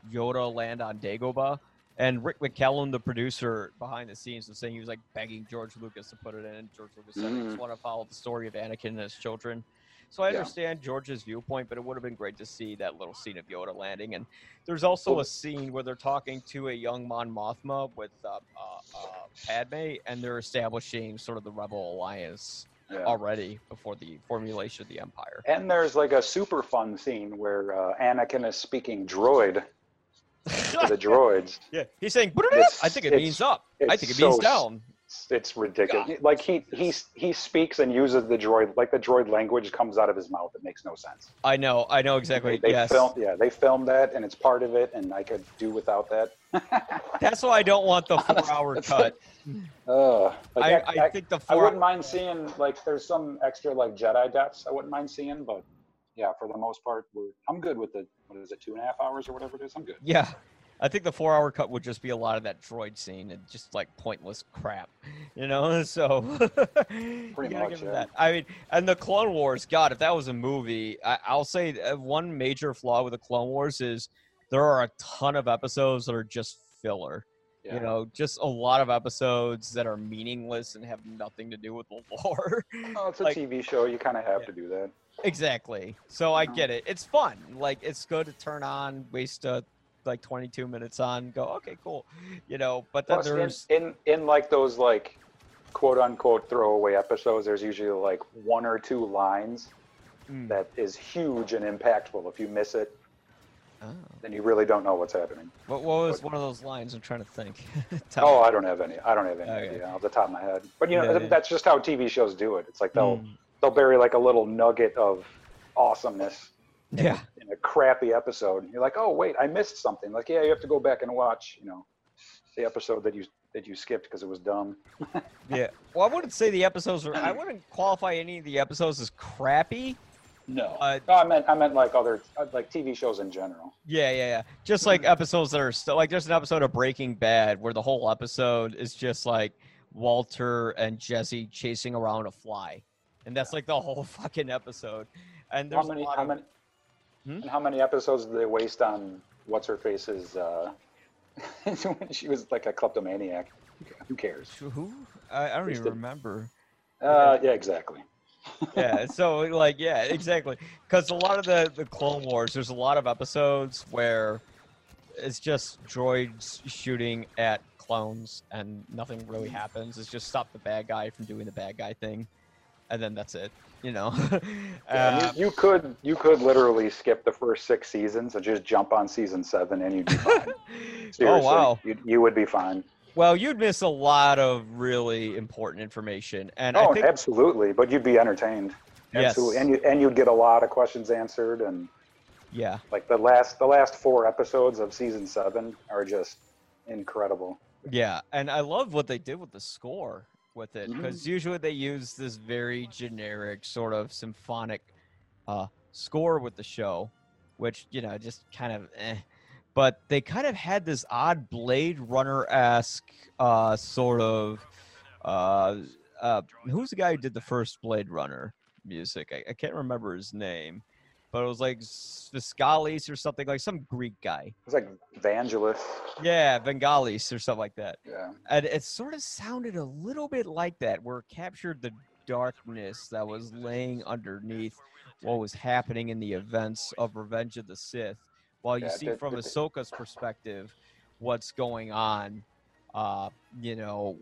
Yoda land on Dagobah. And Rick McCallum, the producer behind the scenes, was saying he was, like, begging George Lucas to put it in. George Lucas said, mm. I just want to follow the story of Anakin and his children. So I understand yeah. George's viewpoint, but it would have been great to see that little scene of Yoda landing. And there's also a scene where they're talking to a young Mon Mothma with uh, uh, uh, Padme, and they're establishing sort of the Rebel Alliance yeah. already before the formulation of the Empire. And there's like a super fun scene where uh, Anakin is speaking droid to the droids. Yeah, he's saying, I think it means up. I think it means down. It's, it's ridiculous. God. Like he he he speaks and uses the droid, like the droid language comes out of his mouth. It makes no sense. I know, I know exactly. They, they yes. filmed, yeah, they filmed that, and it's part of it, and I could do without that. That's why I don't want the four-hour cut. Like, uh, like I, I, I think the four I wouldn't mind seeing, like, there's some extra like Jedi deaths. I wouldn't mind seeing, but yeah, for the most part, we're, I'm good with the what is it, two and a half hours or whatever it is. I'm good. Yeah. I think the four-hour cut would just be a lot of that droid scene and just like pointless crap, you know. So, pretty much. Yeah. That. I mean, and the Clone Wars. God, if that was a movie, I, I'll say one major flaw with the Clone Wars is there are a ton of episodes that are just filler. Yeah. You know, just a lot of episodes that are meaningless and have nothing to do with the lore. Oh, it's a like, T V show. You kind of have yeah. to do that. Exactly. So I get it. It's fun. Like it's good to turn on, waste a. like twenty-two minutes on, go, okay, cool, you know. But then there's in, in in like those like quote unquote throwaway episodes, there's usually like one or two lines mm. that is huge and impactful. If you miss it, oh. then you really don't know what's happening. What, what was but, one of those lines? I'm trying to think. oh, I don't have any. I don't have any okay. idea off the top of my head. But you know, yeah, that's yeah. just how T V shows do it. It's like they'll mm. they'll bury like a little nugget of awesomeness. In, yeah. in a crappy episode, and you're like, oh wait, I missed something. Like, yeah, you have to go back and watch, you know, the episode that you that you skipped because it was dumb. yeah. Well, I wouldn't say the episodes are. I wouldn't qualify any of the episodes as crappy. No. Uh, no, I meant I meant like other like T V shows in general. Yeah, yeah, yeah. Just like episodes that are still like. There's an episode of Breaking Bad where the whole episode is just like Walter and Jesse chasing around a fly, and that's like the whole fucking episode. And there's how many? A lot how of, many Hmm? And how many episodes did they waste on what's-her-face's, uh, when she was like a kleptomaniac? Who cares? Who? I, I don't even remember. Uh, yeah, exactly. yeah, so, like, yeah, exactly. Because a lot of the, the Clone Wars, there's a lot of episodes where it's just droids shooting at clones and nothing really happens. It's just stop the bad guy from doing the bad guy thing. And then that's it, you know. yeah, um, you, you could you could literally skip the first six seasons and just jump on season seven, and you'd be fine. Seriously, oh wow, you you would be fine. Well, you'd miss a lot of really important information, and oh, I think, absolutely, but you'd be entertained. Absolutely, yes. and you and you'd get a lot of questions answered, and yeah, like the last the last four episodes of season seven are just incredible. Yeah, and I love what they did with the score. With it because usually they use this very generic sort of symphonic uh score with the show, which you know just kind of eh. But they kind of had this odd Blade Runner-esque uh sort of uh uh who's the guy who did the first Blade Runner music? I, I can't remember his name, but it was like Fiscalis or something, like some Greek guy. It was like Vangelis. Yeah, Vangelis or something like that. Yeah. And it sort of sounded a little bit like that, where it captured the darkness that was laying underneath what was happening in the events of Revenge of the Sith, while you yeah, see from Ahsoka's perspective what's going on, uh, you know,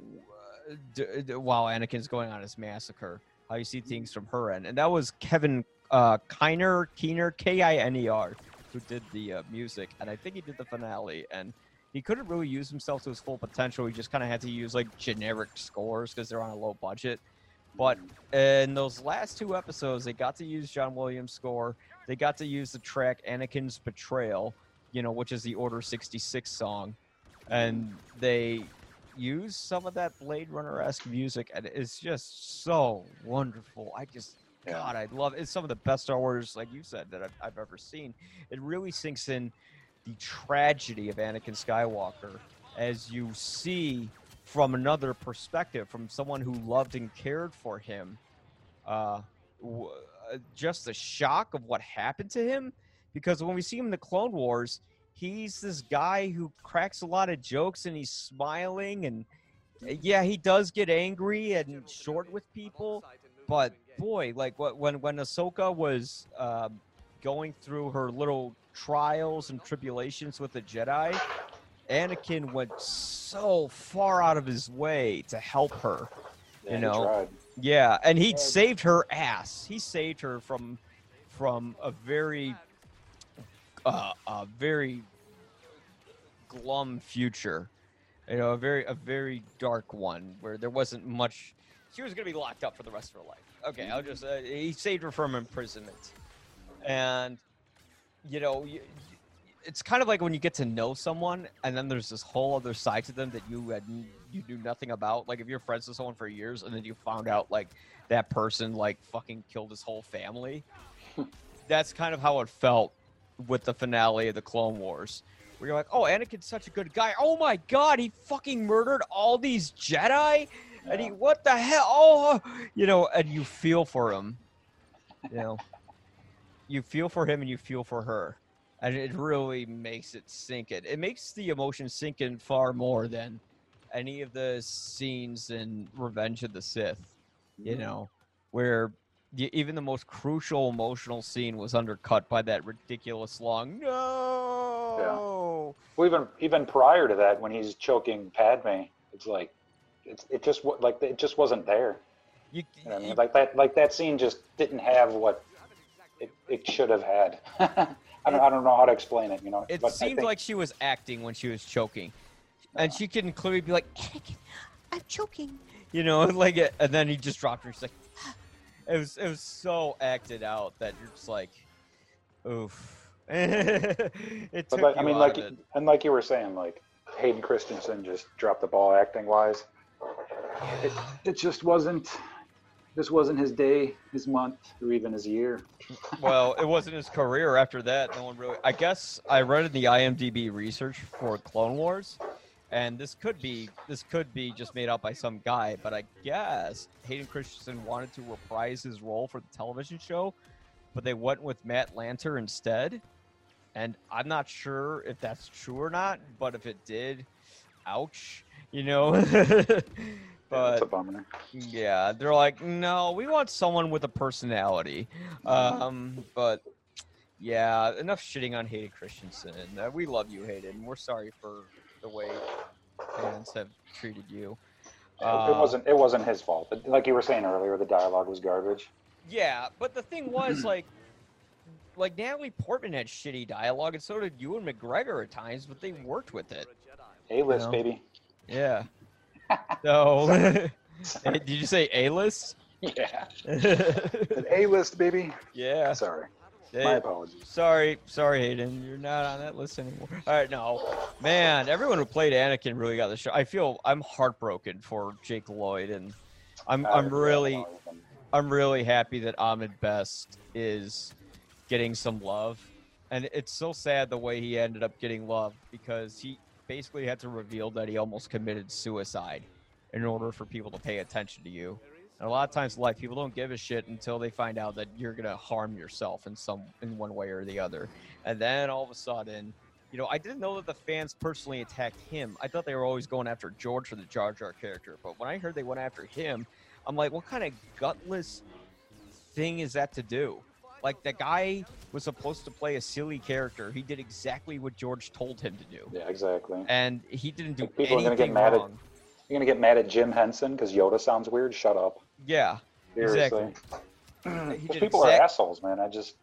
d d while Anakin's going on his massacre, how you see things from her end. And that was Kevin Uh, Kiner, Kiner, K I N E R, who did the uh, music, and I think he did the finale, and he couldn't really use himself to his full potential. He just kind of had to use like generic scores because they're on a low budget. But in those last two episodes, they got to use John Williams' score. They got to use the track Anakin's Betrayal, you know, which is the Order sixty-six song, and they used some of that Blade Runner-esque music, and it's just so wonderful. I just... God, I love it. It's some of the best Star Wars, like you said, that I've, I've ever seen. It really sinks in the tragedy of Anakin Skywalker as you see from another perspective, from someone who loved and cared for him. Uh, w just the shock of what happened to him, because when we see him in the Clone Wars, he's this guy who cracks a lot of jokes and he's smiling, and yeah, he does get angry and short with people, but boy, like when when Ahsoka was uh, going through her little trials and tribulations with the Jedi, Anakin went so far out of his way to help her, you yeah, know. He yeah, and he saved her ass. He saved her from from a very uh, a very glum future. You know, a very a very dark one where there wasn't much. She was going to be locked up for the rest of her life. Okay, I'll just, uh, he saved her from imprisonment. And, you know, you, it's kind of like when you get to know someone and then there's this whole other side to them that you had, you knew nothing about. Like if you're friends with someone for years and then you found out like that person like fucking killed his whole family. That's kind of how it felt with the finale of the Clone Wars. Where you're like, oh, Anakin's such a good guy. Oh my God, he fucking murdered all these Jedi? Yeah. And he, what the hell? Oh, you know, and you feel for him, you know, you feel for him and you feel for her. And it really makes it sink in. It makes the emotion sink in far more than any of the scenes in Revenge of the Sith, you mm-hmm. know, where the, even the most crucial emotional scene was undercut by that ridiculous long, no. Yeah. Well, even, even prior to that, when he's choking Padme, it's like, It, it just like it just wasn't there. You, you know I mean? Like that, like that scene just didn't have what it, it should have had. I don't, I don't know how to explain it. You know, it but seemed think, like she was acting when she was choking, and uh, she couldn't clearly be like, "I'm choking," you know, and like it, and then he just dropped her. She's like, ah. It was, it was so acted out that you're just like, oof. it took. But, you I mean, like, it. and like you were saying, like Hayden Christensen just dropped the ball acting wise. It, it just wasn't, this wasn't his day, his month, or even his year. Well, it wasn't his career after that. No one really, I guess I read in the I M D B research for Clone Wars, and this could be, this could be just made out by some guy, but I guess Hayden Christensen wanted to reprise his role for the television show, but they went with Matt Lanter instead. And I'm not sure if that's true or not, but if it did, ouch. You know, but that's a bummer. Yeah, they're like, no, we want someone with a personality. Um, but yeah, enough shitting on Hayden Christensen. Uh, we love you, Hayden. We're sorry for the way fans have treated you. Uh, it wasn't. It wasn't his fault. Like you were saying earlier, the dialogue was garbage. Yeah, but the thing was, like, like Natalie Portman had shitty dialogue, and so did Ewan McGregor at times, but they worked with it. A-list, you know? Baby. Yeah. So, Sorry. Sorry. Did you say A-list? Yeah. A-list, baby. Yeah. Sorry. Hey, my apologies. Sorry. Sorry, Hayden. You're not on that list anymore. All right, no. Man, everyone who played Anakin really got the show. I feel I'm heartbroken for Jake Lloyd, and I'm I'm really I'm really happy that Ahmed Best is getting some love. And it's so sad the way he ended up getting love, because he basically had to reveal that he almost committed suicide in order for people to pay attention to you. And a lot of times in life, people don't give a shit until they find out that you're going to harm yourself in some, in one way or the other. And then all of a sudden, you know, I didn't know that the fans personally attacked him. I thought they were always going after George for the Jar Jar character. But when I heard they went after him, I'm like, what kind of gutless thing is that to do? Like, the guy was supposed to play a silly character. He did exactly what George told him to do. Yeah, exactly. And he didn't do anything wrong. People are going to get mad at, you're going to get mad at Jim Henson because Yoda sounds weird? Shut up. Yeah, seriously. Exactly. People exact... are assholes, man. I just...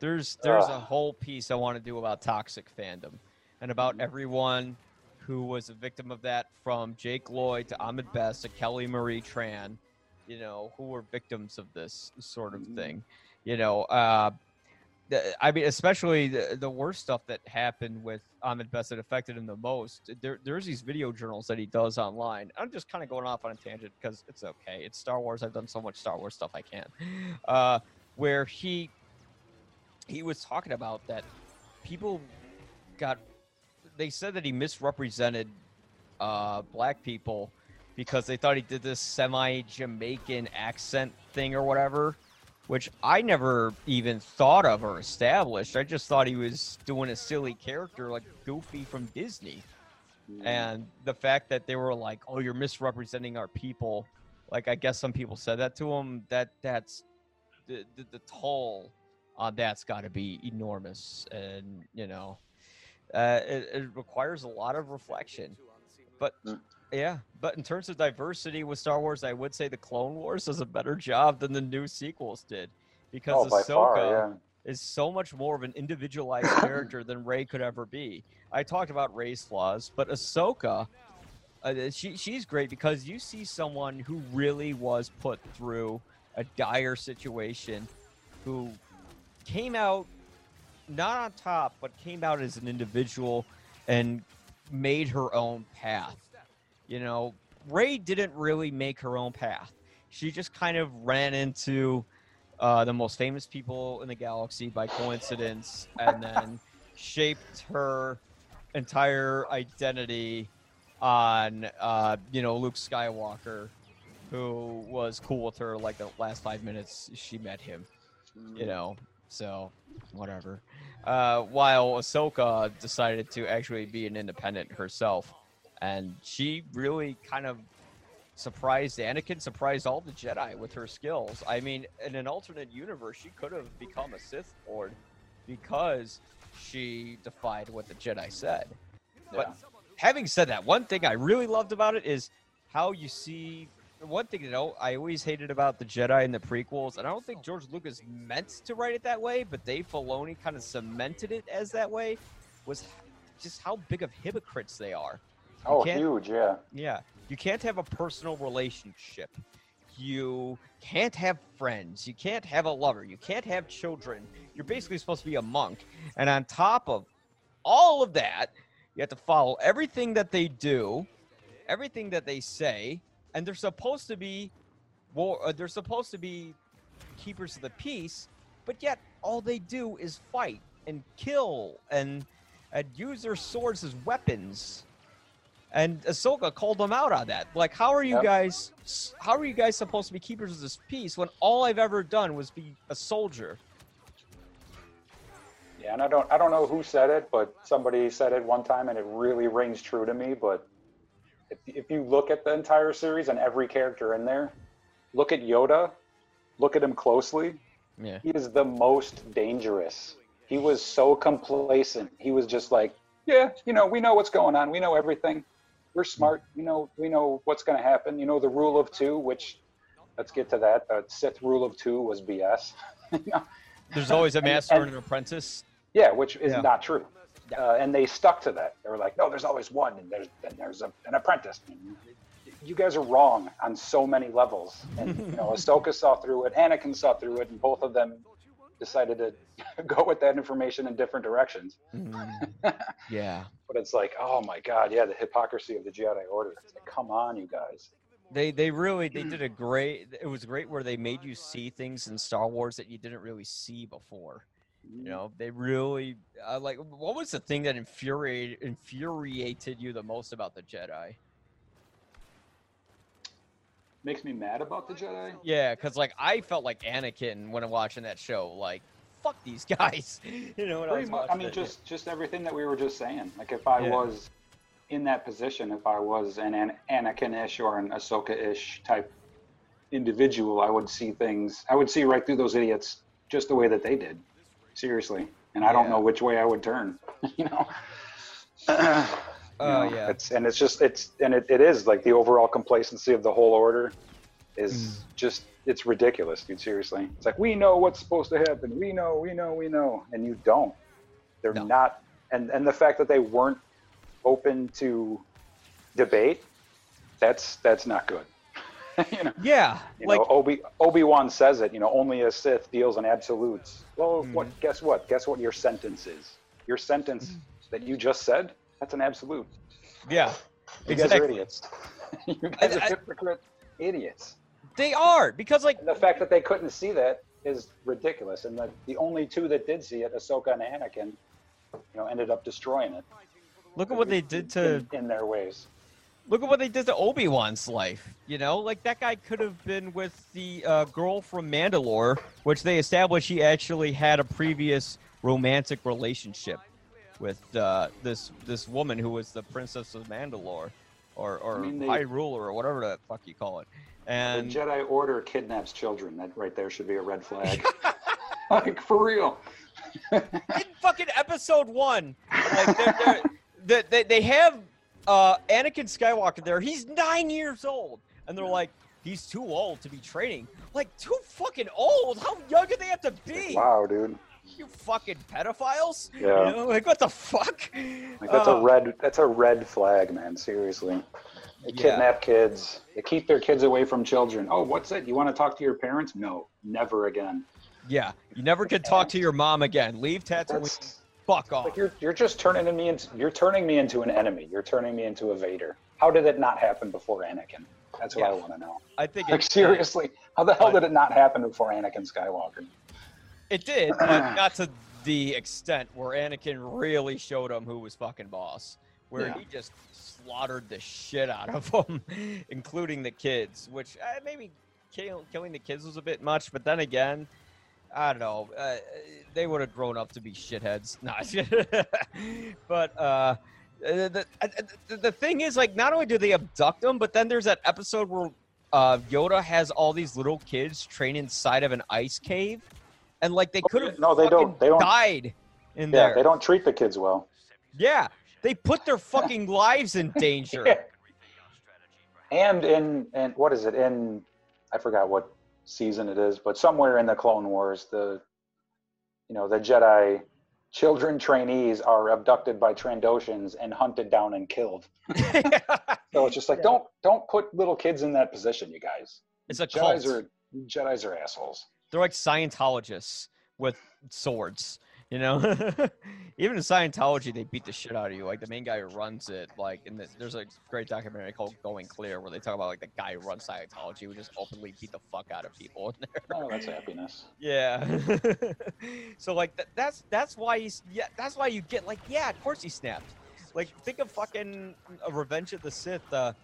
There's, there's uh. a whole piece I want to do about toxic fandom and about everyone who was a victim of that, from Jake Lloyd to Ahmed Best to Kelly Marie Tran, you know, who were victims of this sort of thing. You know, uh, I mean, especially the, the worst stuff that happened with Ahmed Best that affected him the most. There, there's these video journals that he does online. I'm just kind of going off on a tangent because it's okay. It's Star Wars. I've done so much Star Wars stuff I can. Uh, where he he was talking about that people got, they said that he misrepresented uh, black people because they thought he did this semi-Jamaican accent thing or whatever, which I never even thought of or established. I just thought he was doing a silly character like Goofy from Disney. And the fact that they were like, oh, you're misrepresenting our people. Like, I guess some people said that to him. That that's the, the, the toll on that's got to be enormous. And, you know, uh, it, it requires a lot of reflection. But yeah, but in terms of diversity with Star Wars, I would say the Clone Wars does a better job than the new sequels did, because oh, Ahsoka far, yeah. is so much more of an individualized character than Rey could ever be. I talked about Rey's flaws, but Ahsoka, uh, she she's great because you see someone who really was put through a dire situation, who came out not on top, but came out as an individual and made her own path. You know, Rey didn't really make her own path. She just kind of ran into uh, the most famous people in the galaxy by coincidence and then shaped her entire identity on, uh, you know, Luke Skywalker, who was cool with her like the last five minutes she met him, you know, so whatever. Uh, while Ahsoka decided to actually be an independent herself, and she really kind of surprised Anakin, surprised all the Jedi with her skills. I mean, in an alternate universe, she could have become a Sith Lord because she defied what the Jedi said. Yeah. But having said that, one thing I really loved about it is how you see... One thing, you know, I always hated about the Jedi in the prequels, and I don't think George Lucas meant to write it that way, but Dave Filoni kind of cemented it as that way, was just how big of hypocrites they are. You oh, huge, yeah. Yeah. You can't have a personal relationship. You can't have friends. You can't have a lover. You can't have children. You're basically supposed to be a monk. And on top of all of that, you have to follow everything that they do, everything that they say, and they're supposed to be well, uh, they're supposed to be keepers of the peace, but yet all they do is fight and kill and, and use their swords as weapons. And Ahsoka called them out on that. Like, how are you yep. guys how are you guys supposed to be keepers of this peace when all I've ever done was be a soldier? Yeah, and I don't I don't know who said it, but somebody said it one time and it really rings true to me, but if, if you look at the entire series and every character in there, look at Yoda, look at him closely. Yeah. He is the most dangerous. He was so complacent. He was just like, yeah, you know, we know what's going on. We know everything. We're smart. You know, we know what's going to happen. You know, the rule of two, which, let's get to that. The Sith rule of two was B S. You know? There's always a master and, and, and an apprentice. Yeah, which is yeah. not true. Uh, and they stuck to that. They were like, no, there's always one, and there's and there's a, an apprentice. And you guys are wrong on so many levels. And, you know, Ahsoka saw through it. Anakin saw through it, and both of them decided to go with that information in different directions. Mm-hmm. Yeah. But it's like, oh my God, yeah, the hypocrisy of the Jedi Order. It's like, come on, you guys. They they really, they did a great, it was great where they made you see things in Star Wars that you didn't really see before. You know, they really, uh, like, what was the thing that infuriated, infuriated you the most about the Jedi? Makes me mad about the Jedi? Yeah, because, like, I felt like Anakin when I'm watching that show. Like, fuck these guys. You know what I was watching? I mean, just, just everything that we were just saying. Like, if I yeah. was in that position, if I was an, an Anakin-ish or an Ahsoka-ish type individual, I would see things. I would see right through those idiots just the way that they did. Seriously. And I yeah. don't know which way I would turn, you know? You know, uh, yeah. It's, and it's just, it's, and it, it is like the overall complacency of the whole order is mm. just, it's ridiculous, dude. Seriously. It's like, we know what's supposed to happen. We know, we know, we know. And you don't, they're no. not. And, and the fact that they weren't open to debate, that's, that's not good. You know? Yeah. You like know, Obi, Obi-Wan says it, you know, only a Sith deals in absolutes. Well, mm. what, guess what? Guess what your sentence is? Your sentence mm. that you just said? That's an absolute. Yeah, you exactly. guys are idiots. You guys I, I, are hypocrite idiots. They are, because like and the fact that they couldn't see that is ridiculous. And the the only two that did see it, Ahsoka and Anakin, you know, ended up destroying it. Look at what they did to in, in their ways. Look at what they did to Obi-Wan's life. You know, like that guy could have been with the uh, girl from Mandalore, which they established he actually had a previous romantic relationship with uh, this this woman who was the princess of Mandalore, or, or I mean, they, High Ruler, or whatever the fuck you call it. And the Jedi Order kidnaps children. That right there should be a red flag. Like, for real. In fucking episode one, like they're, they're, they, they have uh, Anakin Skywalker there. He's nine years old. And they're like, he's too old to be training. Like, too fucking old? How young do they have to be? Wow, dude. you fucking pedophiles. Yeah. You know, like, what the fuck? Like, that's uh, a red, that's a red flag, man. Seriously. They kidnap yeah. kids. They keep their kids away from children. Oh, what's it? You want to talk to your parents? No, never again. Yeah, you never could talk to your mom again. Leave Tatooine. Fuck off. Like you're, you're just turning me into, you're turning me into an enemy. You're turning me into a Vader. How did it not happen before Anakin? That's what yeah. I want to know. I think like, seriously, how the hell did it not happen before Anakin Skywalker? It did, but not to the extent where Anakin really showed him who was fucking boss. Where yeah. he just slaughtered the shit out of them, including the kids, which uh, maybe kill, killing the kids was a bit much, but then again, I don't know, uh, they would have grown up to be shitheads. Nah, but uh, the, the, the thing is, like, not only do they abduct them, but then there's that episode where uh, Yoda has all these little kids train inside of an ice cave, and, like, they could have no, they don't, they don't, died in yeah, there. Yeah, they don't treat the kids well. Yeah. They put their fucking lives in danger. Yeah. And in, and what is it? In, I forgot what season it is, but somewhere in the Clone Wars, the, you know, the Jedi children trainees are abducted by Trandoshans and hunted down and killed. So it's just like, yeah. don't, don't put little kids in that position, you guys. It's a Jedis cult. Are, Jedis are assholes. They're like Scientologists with swords. You know, even in Scientology, they beat the shit out of you. Like the main guy who runs it, like, and the, there's a great documentary called Going Clear where they talk about like the guy who runs Scientology who just openly beat the fuck out of people in there. Oh, that's happiness. Yeah. So like th that's that's why he's yeah that's why you get like yeah of course he snapped. Like think of fucking uh, Revenge of the Sith. Uh,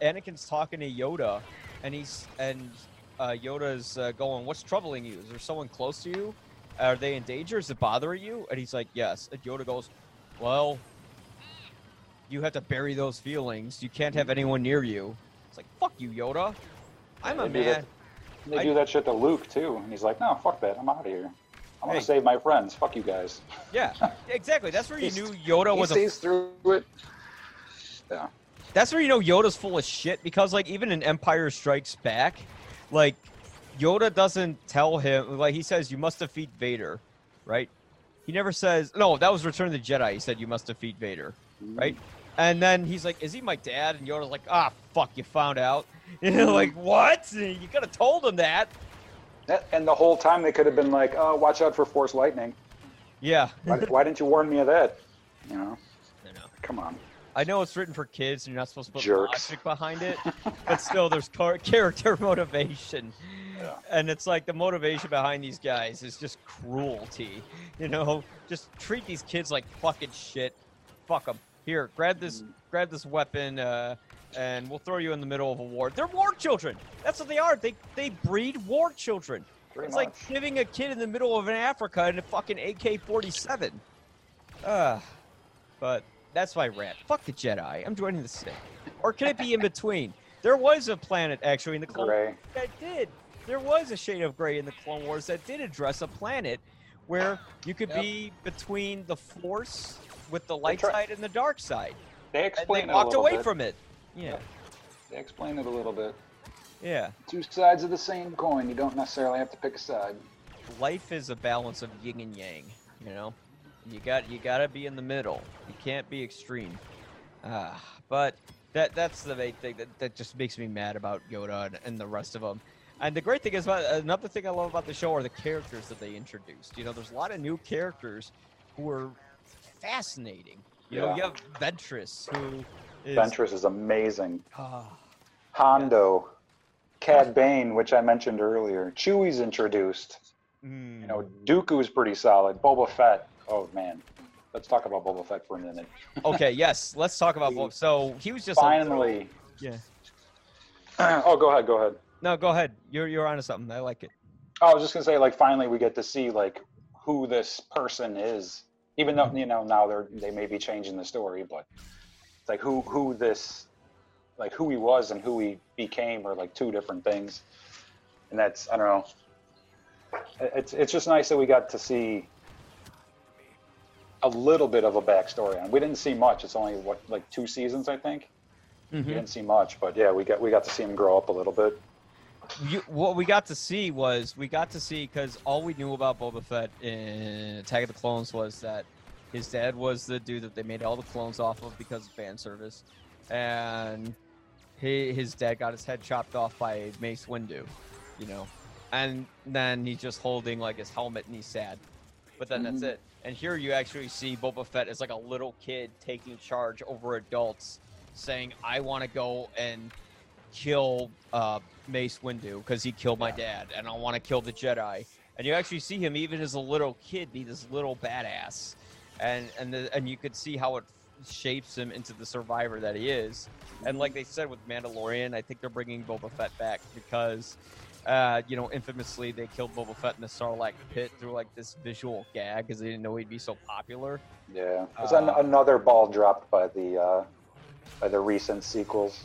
Anakin's talking to Yoda, and he's and uh, Yoda's uh, going, "What's troubling you? Is there someone close to you? Are they in danger? Is it bothering you?" And he's like, "Yes." And Yoda goes, "Well, you have to bury those feelings. You can't have anyone near you." It's like, fuck you, Yoda. I'm a man. They do that shit to Luke, too. And he's like, "No, fuck that. I'm out of here. I'm going to save my friends. Fuck you guys." Yeah, exactly. That's where you knew Yoda was a... He sees through it. Yeah. That's where you know Yoda's full of shit. Because, like, even in Empire Strikes Back, like... Yoda doesn't tell him, like, he says, "You must defeat Vader," right? He never says, no, that was Return of the Jedi. He said, "You must defeat Vader," right? And then he's like, "Is he my dad?" And Yoda's like, "Ah, fuck, you found out." You know, like, what? You could have told him that. And the whole time they could have been like, "Oh, watch out for Force Lightning." Yeah. why, why didn't you warn me of that? You know? I know. Come on. I know it's written for kids and you're not supposed to put Jerks. logic behind it, but still there's character motivation. Yeah. And it's like the motivation behind these guys is just cruelty, you know? Just treat these kids like fucking shit. Fuck them. Here, grab this, mm. grab this weapon uh, and we'll throw you in the middle of a war. They're war children. That's what they are. They, they breed war children. Pretty it's much. Like giving a kid in the middle of Africa in a fucking A K forty-seven. Uh, but... That's my rant. Fuck the Jedi. I'm joining the Sith. Or can it be in between? There was a planet, actually, in the Clone Wars that did. There was a shade of gray in the Clone Wars that did address a planet where you could yep. be between the Force with the light side and the dark side. They explained it a little bit. And they walked away from it. Yeah. Yep. They explained it a little bit. Yeah. Two sides of the same coin. You don't necessarily have to pick a side. Life is a balance of yin and yang, you know? You got you gotta be in the middle. You can't be extreme. Uh, but that that's the main thing that, that just makes me mad about Yoda and, and the rest of them. And the great thing is, about, another thing I love about the show are the characters that they introduced. You know, there's a lot of new characters who are fascinating. You yeah. know, you have Ventress, who is... Ventress is amazing. Oh, Hondo, yes. Cad Bane, which I mentioned earlier. Chewie's introduced. Mm. You know, Dooku's pretty solid. Boba Fett. Oh, man. Let's talk about Boba Fett for a minute. Okay, yes. Let's talk about Boba. So he was just... Finally. Like, yeah. Oh, go ahead. Go ahead. No, go ahead. You're, you're onto something. I like it. Oh, I was just going to say, like, finally we get to see, like, who this person is. Even though, you know, now they're, they may be changing the story, but it's like who, who this... Like, who he was and who he became are, like, two different things. And that's, I don't know. It's, it's just nice that we got to see... a little bit of a backstory on. We didn't see much. It's only what, like two seasons, I think. Mm-hmm. We didn't see much, but yeah, we got we got to see him grow up a little bit. you, what we got to see was we got to see because all we knew about Boba Fett in Attack of the Clones was that his dad was the dude that they made all the clones off of because of fan service, and he, his dad got his head chopped off by Mace Windu, you know, and then he's just holding like his helmet and he's sad, but then mm-hmm. that's it. And here you actually see Boba Fett as like a little kid taking charge over adults, saying, "I want to go and kill uh, Mace Windu because he killed my dad, and I want to kill the Jedi." And you actually see him even as a little kid be this little badass, and and the, and you could see how it shapes him into the survivor that he is. And like they said with Mandalorian, I think they're bringing Boba Fett back because. Uh, you know, infamously, they killed Boba Fett in the Sarlacc pit through, like, this visual gag because they didn't know he'd be so popular. Yeah. It was uh, an another ball dropped by the uh, by the recent sequels.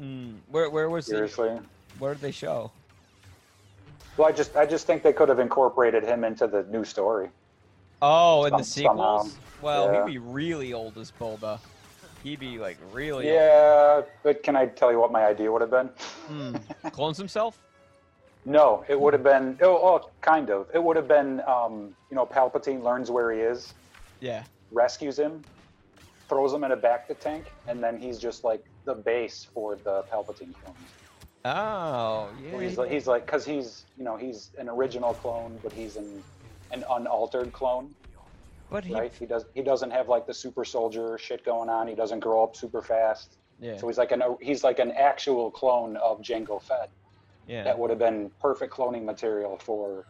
Mm, where where was Seriously? It? Where did they show? Well, I just, I just think they could have incorporated him into the new story. Oh, in Some, the sequels? Somehow. Well, yeah. He'd be really old as Boba. He'd be, like, really yeah, old. Yeah, but can I tell you what my idea would have been? Mm, clones himself? No, it would have been, oh, oh, kind of. It would have been, um, you know, Palpatine learns where he is, yeah, rescues him, throws him in a back to tank, and then he's just like the base for the Palpatine clones. Oh, yeah. He's, he's like, because he's, you know, he's an original clone, but he's an, an unaltered clone. But he... Right? He, does, he doesn't have like the super soldier shit going on. He doesn't grow up super fast. Yeah. So he's like an, he's like an actual clone of Jango Fett. Yeah. That would have been perfect cloning material for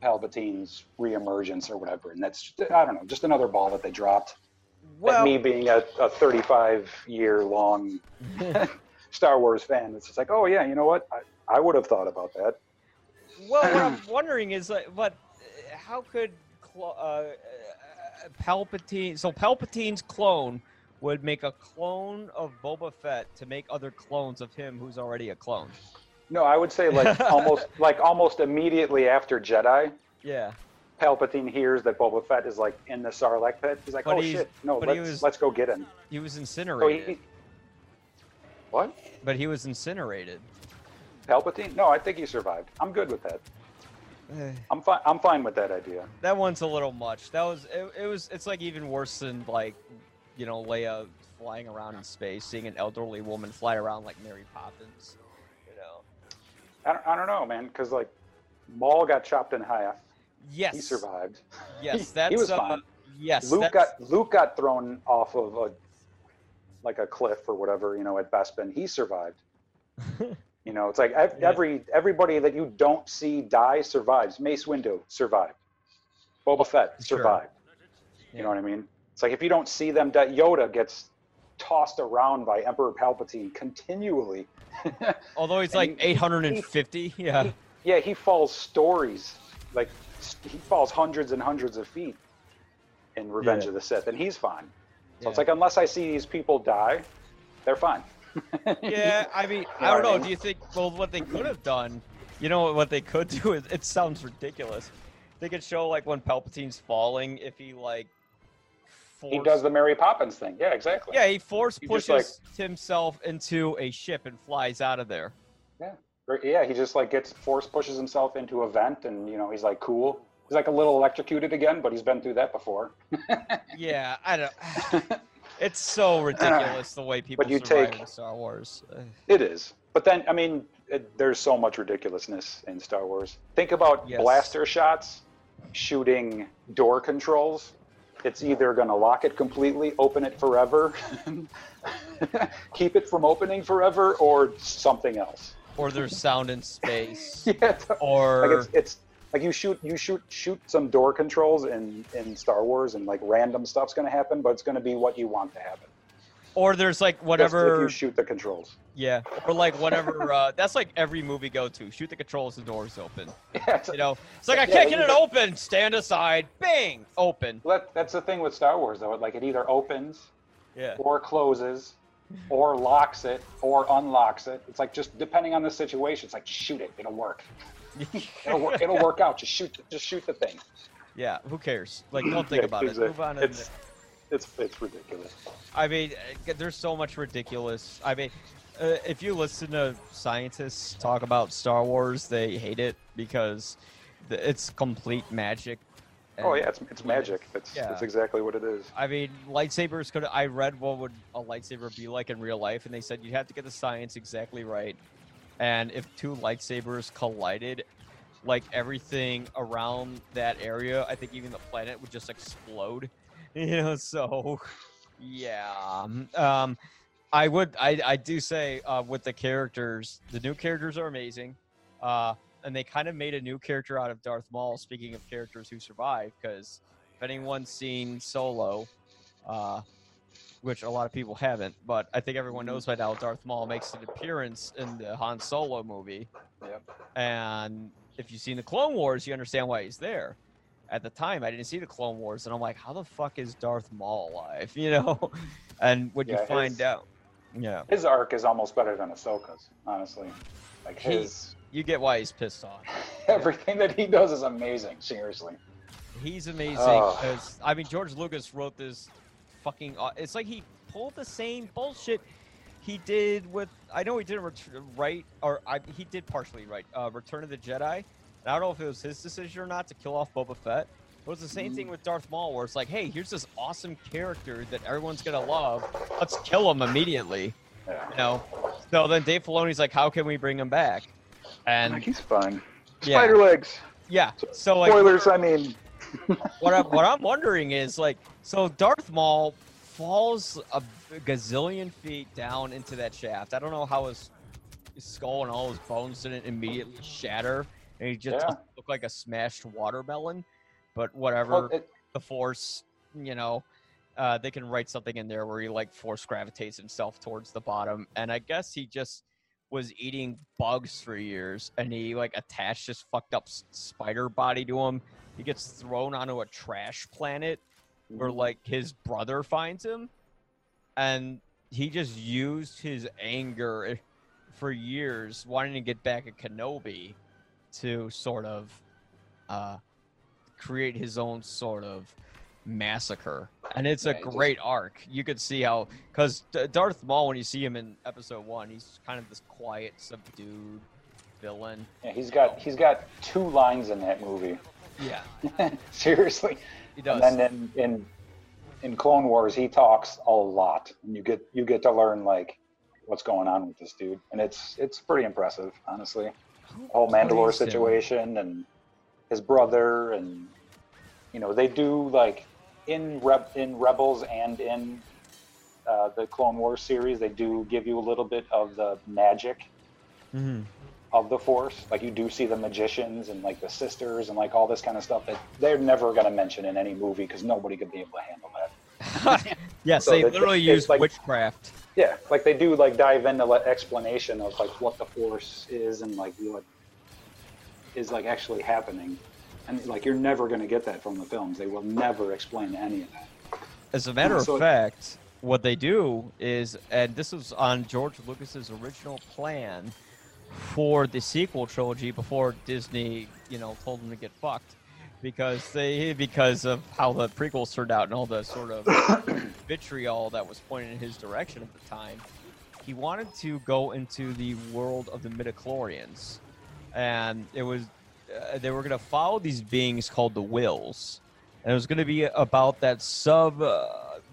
Palpatine's reemergence or whatever. And that's, I don't know, just another ball that they dropped. Well, me being a thirty-five-year-long Star Wars fan, it's just like, oh, yeah, you know what? I, I would have thought about that. Well, what I'm wondering is, like, but how could cl- uh, Palpatine... So Palpatine's clone would make a clone of Boba Fett to make other clones of him who's already a clone. No, I would say like almost like almost immediately after Jedi. Yeah. Palpatine hears that Boba Fett is like in the Sarlacc pit. He's like, but "Oh he's, shit, no, let's was, let's go get him." He was incinerated. So he, he, what? But he was incinerated. Palpatine? No, I think he survived. I'm good with that. I'm fine. I'm fine with that idea. That one's a little much. That was it, it. Was it's like even worse than like, you know, Leia flying around in space, seeing an elderly woman fly around like Mary Poppins. I don't, I don't know, man, because, like, Maul got chopped in half. Yes. He survived. Yes, that's... he was uh, fine. Yes, Luke that's... got Luke got thrown off of, a like, a cliff or whatever, you know, at Bespin. He survived. You know, it's like ev- yeah. every everybody that you don't see die survives. Mace Windu survived. Boba Fett survived. Sure. You yeah. know what I mean? It's like if you don't see them die, Yoda gets... tossed around by Emperor Palpatine continually. Although he's like eight hundred fifty, he, yeah. He, yeah, he falls stories. Like, he falls hundreds and hundreds of feet in Revenge yeah. of the Sith, and he's fine. So yeah. it's like, unless I see these people die, they're fine. Yeah, I mean, I don't know. Do you think, well, what they could have done, you know, what they could do is, it sounds ridiculous. They could show, like, when Palpatine's falling, if he, like, Force. He does the Mary Poppins thing. Yeah, exactly. Yeah, he force he pushes like, himself into a ship and flies out of there. Yeah, yeah. He just like gets force pushes himself into a vent, and you know he's like cool. He's like a little electrocuted again, but he's been through that before. Yeah, I don't. It's so ridiculous the way people. But you survive take in Star Wars. It is, but then I mean, it, there's so much ridiculousness in Star Wars. Think about yes. blaster shots, shooting door controls. It's either going to lock it completely, open it forever, keep it from opening forever, or something else. Or there's sound in space. Yeah. Or like it's, it's like you shoot you shoot shoot some door controls in, in Star Wars, and like random stuff's going to happen, but it's going to be what you want to happen. Or there's like whatever. Just if you shoot the controls. Yeah. Or like whatever. Uh, that's like every movie go to. Shoot the controls, the door's open. Yeah, it's, you know, it's like I yeah, can't get it like, open. Stand aside. Bang. Open. That, that's the thing with Star Wars though. Like it either opens, yeah, or closes, or locks it, or unlocks it. It's like just depending on the situation. It's like just shoot it. It'll work. it'll work. It'll work out. Just shoot. Just shoot the thing. Yeah. Who cares? Like don't think yeah, about it. A, Move on. It's, and, it's, it's ridiculous. I mean, there's so much ridiculous. I mean, Uh, if you listen to scientists talk about Star Wars, they hate it because the, it's complete magic. Oh yeah, it's it's magic. That's yeah. that's exactly what it is. I mean, lightsabers could. I read what would a lightsaber be like in real life, and they said you'd have to get the science exactly right. And if two lightsabers collided, like everything around that area, I think even the planet would just explode. You know, so yeah. Um, I would. I I do say uh, with the characters, the new characters are amazing. Uh. And they kind of made a new character out of Darth Maul, speaking of characters who survive, because if anyone's seen Solo, uh, which a lot of people haven't, but I think everyone knows by now, Darth Maul makes an appearance in the Han Solo movie. Yep. And if you've seen the Clone Wars, you understand why he's there. At the time, I didn't see the Clone Wars, and I'm like, how the fuck is Darth Maul alive? You know? And when yeah, you find his, out. Yeah. His arc is almost better than Ahsoka's, honestly. Like his... He, You get why he's pissed off. Everything that he does is amazing, seriously. He's amazing because, oh. I mean, George Lucas wrote this fucking... It's like he pulled the same bullshit he did with... I know he didn't write, or I, he did partially write uh, Return of the Jedi. And I don't know if it was his decision or not to kill off Boba Fett. It was the same mm. thing with Darth Maul, where it's like, hey, here's this awesome character that everyone's going to love. Let's kill him immediately. Yeah. You know? So then Dave Filoni's like, how can we bring him back? And like he's fine. Yeah. Spider legs. Yeah. So like, spoilers. I mean, what I'm what I'm wondering is like, so Darth Maul falls a gazillion feet down into that shaft. I don't know how his, his skull and all his bones didn't immediately shatter, and he just yeah. looked like a smashed watermelon. But whatever, well, it, the Force, you know, uh, they can write something in there where he like Force gravitates himself towards the bottom, and I guess he just. was eating bugs for years, and he like attached his fucked up spider body to him. He gets thrown onto a trash planet where like his brother finds him, and he just used his anger for years wanting to get back at Kenobi to sort of uh, create his own sort of massacre. And it's yeah, a great just... arc. You could see how, because Darth Maul, when you see him in Episode One, he's kind of this quiet, subdued villain. Yeah, he's got he's got two lines in that movie. Yeah, seriously. He does. And then in, in in Clone Wars, he talks a lot, and you get you get to learn like what's going on with this dude, and it's it's pretty impressive, honestly. Who the whole Mandalore situation him? and his brother, and you know they do like. In Re in Rebels and in uh, the Clone Wars series, they do give you a little bit of the magic mm-hmm. of the Force. Like you do see the magicians and like the sisters and like all this kind of stuff that they're never going to mention in any movie because nobody could be able to handle that. Yes, so they literally they, use like, witchcraft. Yeah, like they do like dive into like explanation of like what the Force is and like what is like actually happening. And like you're never going to get that from the films. They will never explain any of that. As a matter so, of fact, what they do is, and this was on George Lucas's original plan for the sequel trilogy before Disney, you know, told them to get fucked because they because of how the prequels turned out and all the sort of vitriol that was pointed in his direction at the time. He wanted to go into the world of the midichlorians, and it was. Uh, they were going to follow these beings called the Wills, and it was going to be about that sub, uh,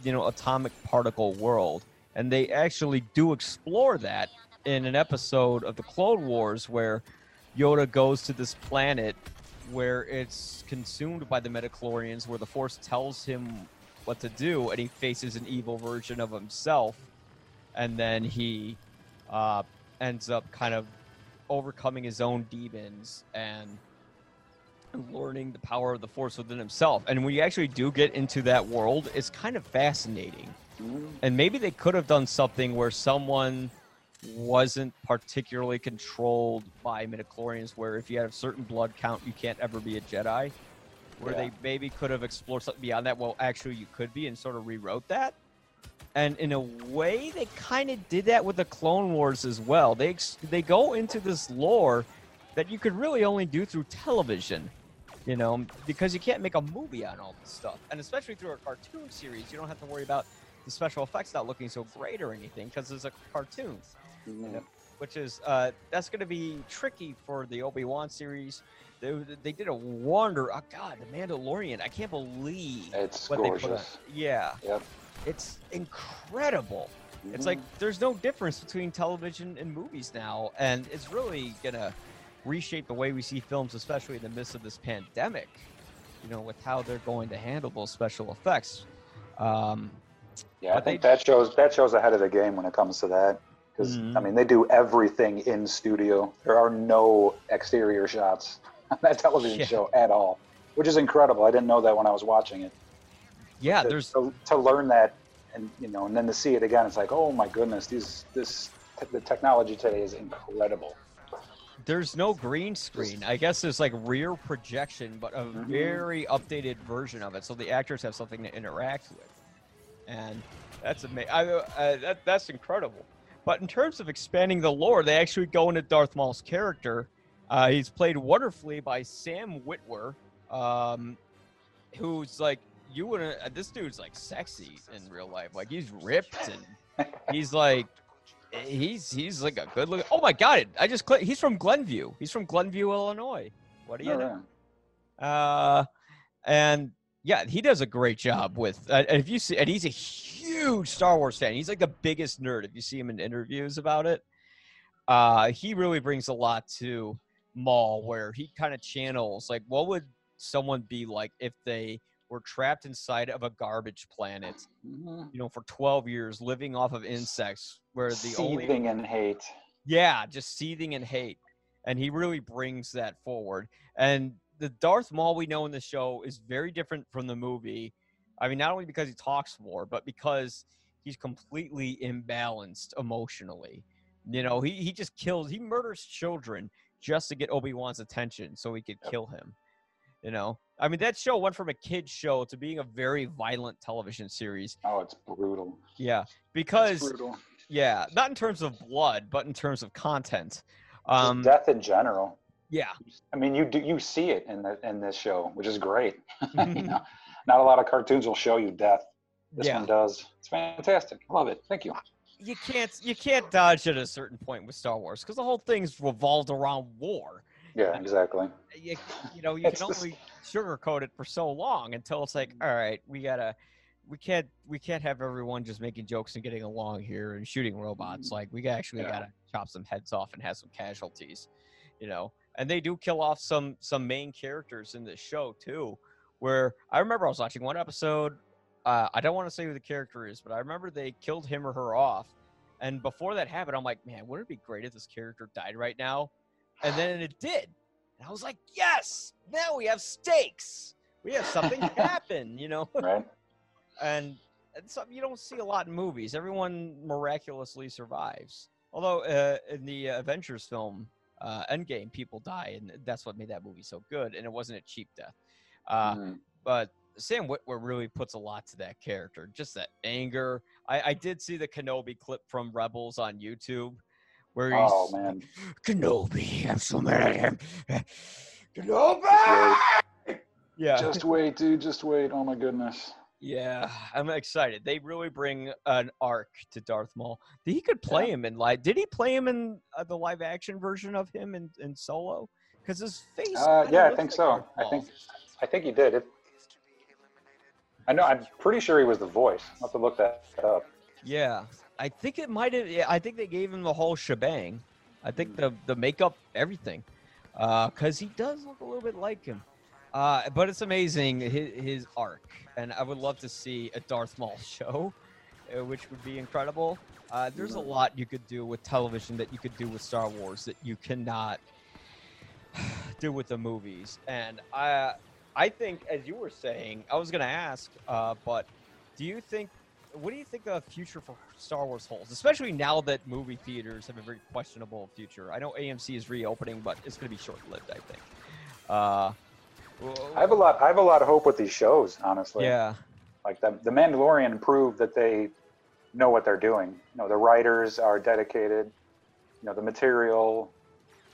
you know, atomic particle world. And they actually do explore that in an episode of the Clone Wars where Yoda goes to this planet where it's consumed by the midichlorians, where the Force tells him what to do, and he faces an evil version of himself, and then he uh, ends up kind of overcoming his own demons and learning the power of the Force within himself. And when you actually do get into that world, it's kind of fascinating. And maybe they could have done something where someone wasn't particularly controlled by midichlorians, where if you had a certain blood count, you can't ever be a Jedi, where yeah. they maybe could have explored something beyond that. Well, actually you could be, and sort of rewrote that. And in a way, they kind of did that with the Clone Wars as well. They they go into this lore that you could really only do through television, you know, because you can't make a movie on all this stuff. And especially through a cartoon series, you don't have to worry about the special effects not looking so great or anything because it's a cartoon. yeah. Which is uh, that's going to be tricky for the Obi-Wan series. They, they did a wonder. Oh God, The Mandalorian! I can't believe it's what gorgeous. They put on. Yeah, yep. It's incredible. Mm-hmm. It's like there's no difference between television and movies now, and it's really gonna reshape the way we see films, especially in the midst of this pandemic. You know, with how they're going to handle those special effects. Um, yeah, I think they, that shows that shows ahead of the game when it comes to that. Because mm-hmm. I mean, they do everything in studio. There are no exterior shots on that television yeah. show at all, which is incredible. I didn't know that when I was watching it. Yeah, to, there's to, to learn that. And you know, and then to see it again, it's like, oh my goodness, these this the technology today is incredible. There's no green screen. I guess there's like rear projection, but a mm-hmm. very updated version of it, so the actors have something to interact with, and that's amazing. I, uh, that that's incredible. But in terms of expanding the lore, they actually go into Darth Maul's character. Uh, he's played wonderfully by Sam Witwer, um, who's like. You wouldn't. This dude's like sexy in real life. Like he's ripped and he's like, he's he's like a good looking. Oh my God! I just clicked. He's from Glenview. He's from Glenview, Illinois. What do you know? Uh, and yeah, he does a great job with. Uh, and if you see, and he's a huge Star Wars fan. He's like the biggest nerd. If you see him in interviews about it, uh, he really brings a lot to Maul, where he kind of channels like, what would someone be like if they were trapped inside of a garbage planet, you know, for twelve years, living off of insects, where the seething only... in hate. Yeah, just seething in hate. And he really brings that forward. And the Darth Maul we know in the show is very different from the movie. I mean, not only because he talks more, but because he's completely imbalanced emotionally. You know, he, he just kills, he murders children just to get Obi-Wan's attention so he could kill him, you know? I mean, that show went from a kid's show to being a very violent television series. Oh, it's brutal. Yeah, because, brutal. yeah, not in terms of blood, but in terms of content. Um, death in general. Yeah. I mean, you do, you see it in, the, in this show, which is great. You know, not a lot of cartoons will show you death. This yeah. one does. It's fantastic. I love it. Thank you. You can't, you can't dodge at a certain point with Star Wars because the whole thing's revolved around war. Yeah, exactly. You, you know, you can only sugarcoat it for so long until it's like, all right, we gotta, we can't, we can't have everyone just making jokes and getting along here and shooting robots. Like we actually yeah. gotta chop some heads off and have some casualties, you know. And they do kill off some some main characters in this show too. Where I remember I was watching one episode. Uh, I don't want to say who the character is, but I remember they killed him or her off. And before that happened, I'm like, man, wouldn't it be great if this character died right now? And then it did. And I was like, yes, now we have stakes. We have something happen, you know? Right. And, and so you don't see a lot in movies. Everyone miraculously survives. Although uh, in the Avengers film, uh, Endgame, people die. And that's what made that movie so good. And it wasn't a cheap death. Uh, mm-hmm. But Sam Witwer really puts a lot to that character. Just that anger. I, I did see the Kenobi clip from Rebels on YouTube. Where he's, oh man, Kenobi! I'm so mad at him. Kenobi! Just yeah. Just wait, dude. Just wait. Oh my goodness. Yeah, I'm excited. They really bring an arc to Darth Maul. He could play yeah. him in live. Did he play him in uh, the live-action version of him in, in Solo? Because his face. Uh, yeah, I think like so. I think, I think he did. It, I know. I'm pretty sure he was the voice. I'll have to look that up. Yeah. I think it might have. I think they gave him the whole shebang. I think the the makeup, everything, because uh, he does look a little bit like him. Uh, but it's amazing his, his arc, and I would love to see a Darth Maul show, which would be incredible. Uh, there's a lot you could do with television that you could do with Star Wars that you cannot do with the movies. And I I think, as you were saying, I was going to ask, uh, but do you think? What do you think the future for Star Wars holds, especially now that movie theaters have a very questionable future? I know A M C is reopening, but it's going to be short-lived, I think. Uh, I have a lot. I have a lot of hope with these shows, honestly. Yeah. Like the the Mandalorian proved that they know what they're doing. You know, the writers are dedicated. You know, the material.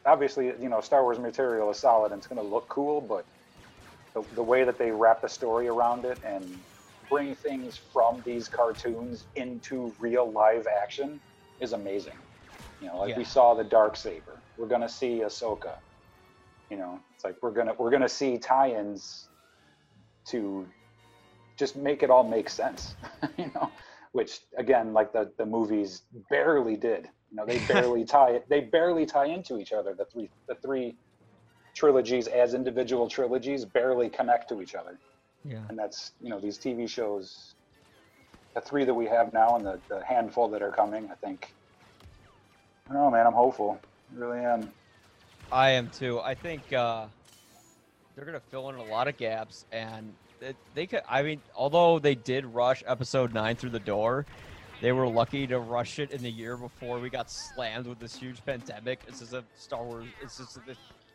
Obviously, you know, Star Wars material is solid and it's going to look cool, but the the way that they wrap the story around it and bring things from these cartoons into real live action is amazing. You know, like yeah. we saw the Darksaber. We're gonna see Ahsoka. You know, it's like we're gonna we're gonna see tie-ins to just make it all make sense. You know, which again, like the the movies barely did. You know, they barely tie it. They barely tie into each other. The three the three trilogies as individual trilogies barely connect to each other. Yeah. And that's, you know, these T V shows, the three that we have now and the, the handful that are coming, I think. I don't know, man, I'm hopeful. I really am. I am too. I think uh, they're going to fill in a lot of gaps. And it, they could, I mean, although they did rush episode nine through the door, they were lucky to rush it in the year before we got slammed with this huge pandemic. This is a Star Wars, it's just a,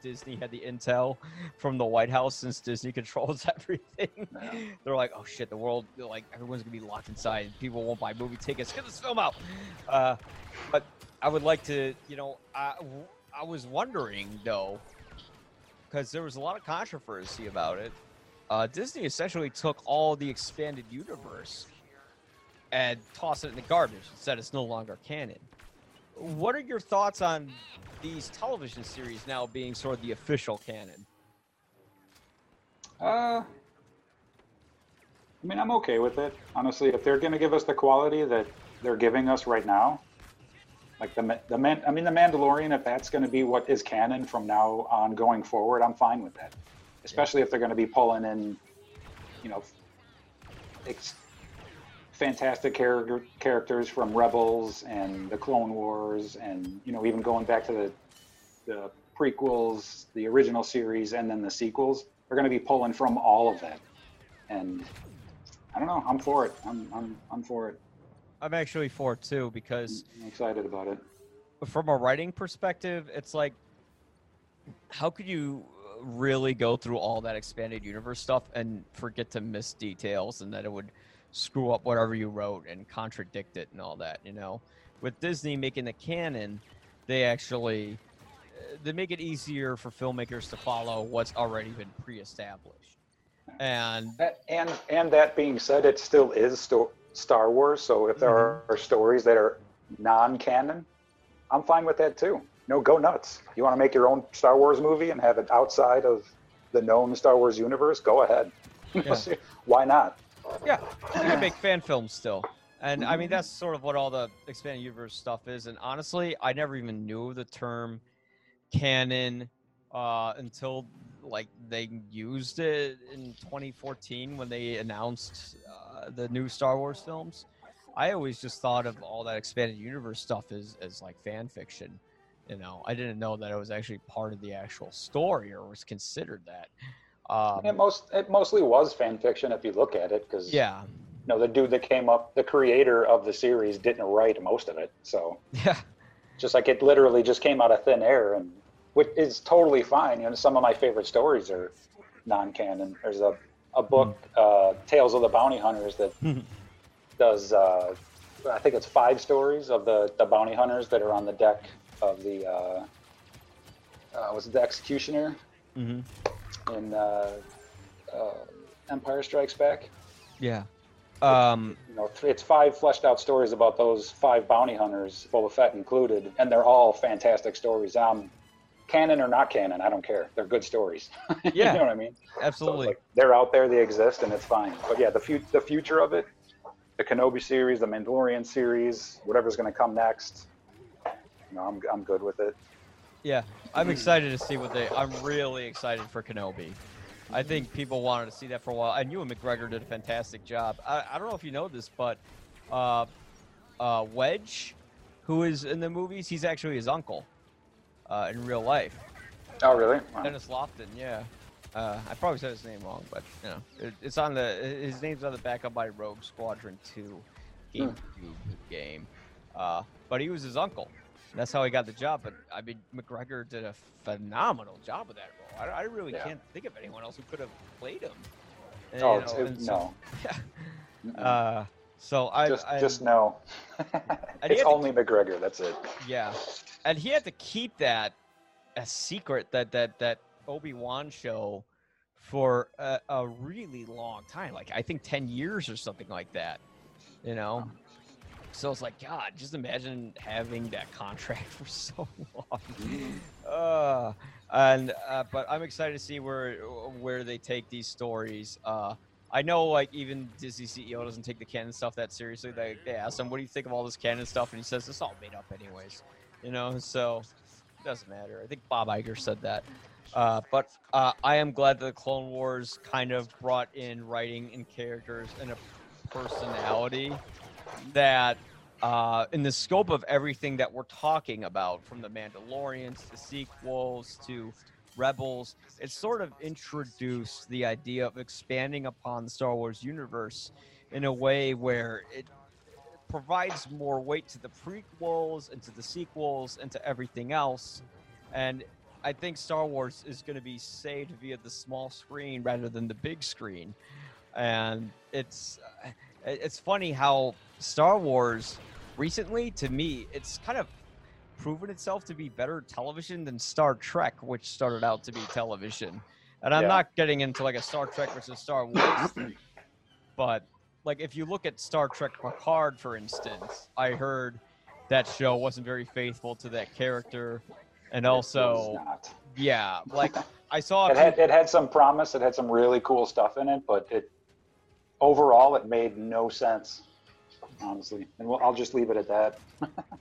Disney had the intel from the White House, since Disney controls everything. Yeah. They're like, oh shit, the world, like everyone's gonna be locked inside. People won't buy movie tickets. Get this film out. Uh, but I would like to, you know, I, I was wondering though, because there was a lot of controversy about it. Uh, Disney essentially took all the expanded universe and tossed it in the garbage and said it's no longer canon. What are your thoughts on these television series now being sort of the official canon? Uh, I mean, I'm okay with it. Honestly, if they're going to give us the quality that they're giving us right now, like the, the man, I mean, The Mandalorian, if that's going to be what is canon from now on going forward, I'm fine with that. Especially yeah. if they're going to be pulling in, you know, ex fantastic character characters from Rebels and the Clone Wars, and you know, even going back to the, the prequels, the original series, and then the sequels. They're going to be pulling from all of that, and I don't know. I'm for it. I'm I'm I'm for it. I'm actually for it too, because I'm excited about it. From a writing perspective, it's like, how could you really go through all that expanded universe stuff and forget to miss details, and that it would screw up whatever you wrote and contradict it and all that, you know? With Disney making the canon, they actually they make it easier for filmmakers to follow what's already been pre-established. And that, and and that being said, it still is sto Star Wars, so if there mm-hmm. are stories that are non-canon, I'm fine with that too. No, go nuts. You want to make your own Star Wars movie and have it outside of the known Star Wars universe? Go ahead. Yeah. Why not? Yeah, you can make fan films still. And I mean, that's sort of what all the expanded universe stuff is. And honestly, I never even knew the term canon uh, until like they used it in twenty fourteen when they announced uh, the new Star Wars films. I always just thought of all that expanded universe stuff as, as like fan fiction. You know, I didn't know that it was actually part of the actual story or was considered that. Um, it most it mostly was fan fiction if you look at it, because yeah, you know, the dude that came up, the creator of the series, didn't write most of it, so yeah, just like it literally just came out of thin air, and which is totally fine. You know, some of my favorite stories are non-canon. There's a a book, mm. uh, Tales of the Bounty Hunters, that does uh, I think it's five stories of the the bounty hunters that are on the deck of the uh, uh, was it the Executioner? Mm-hmm. In uh, uh, Empire Strikes Back, yeah, um, you know, it's five fleshed out stories about those five bounty hunters, Boba Fett included, and they're all fantastic stories. Um, canon or not canon, I don't care. They're good stories. Yeah, you know what I mean? Absolutely. So, like, they're out there, they exist, and it's fine. But yeah, the fu the future of it, the Kenobi series, the Mandalorian series, whatever's going to come next, you know, I'm I'm good with it. Yeah, I'm excited to see what they... I'm really excited for Kenobi. I think people wanted to see that for a while. And Ewan McGregor did a fantastic job. I, I don't know if you know this, but uh, uh, Wedge, who is in the movies, he's actually his uncle uh, in real life. Oh, really? Wow. Dennis Lofton, yeah. Uh, I probably said his name wrong, but, you know, it, it's on the... His name's on the back of my Rogue Squadron two GameCube game. Uh, but he was his uncle. That's how he got the job, but I mean, McGregor did a phenomenal job with that role. I, I really yeah. can't think of anyone else who could have played him. And, oh, you know, it, so, no. Yeah. Uh, so I just, I, just no. It's only to, McGregor. That's it. Yeah, and he had to keep that a secret that that that Obi-Wan show for a, a really long time. Like I think ten years or something like that. You know. Oh. So it's like, God, just imagine having that contract for so long. uh, and uh, but I'm excited to see where where they take these stories. Uh, I know, like, even Disney C E O doesn't take the canon stuff that seriously. They, they ask him, what do you think of all this canon stuff? And he says, it's all made up anyways. You know, so it doesn't matter. I think Bob Iger said that. Uh, but uh, I am glad that the Clone Wars kind of brought in writing and characters and a personality that, uh, in the scope of everything that we're talking about, from the Mandalorians to sequels to Rebels, it sort of introduced the idea of expanding upon the Star Wars universe in a way where it provides more weight to the prequels and to the sequels and to everything else. And I think Star Wars is going to be saved via the small screen rather than the big screen. And it's it's funny how Star Wars recently, to me, it's kind of proven itself to be better television than Star Trek, which started out to be television. And I'm yeah. not getting into like a Star Trek versus Star Wars thing, but like if you look at Star Trek Picard, for instance, I heard that show wasn't very faithful to that character. And also, yeah, like I saw it had, it had some promise. It had some really cool stuff in it, but it overall it made no sense, honestly. And we'll, I'll just leave it at that.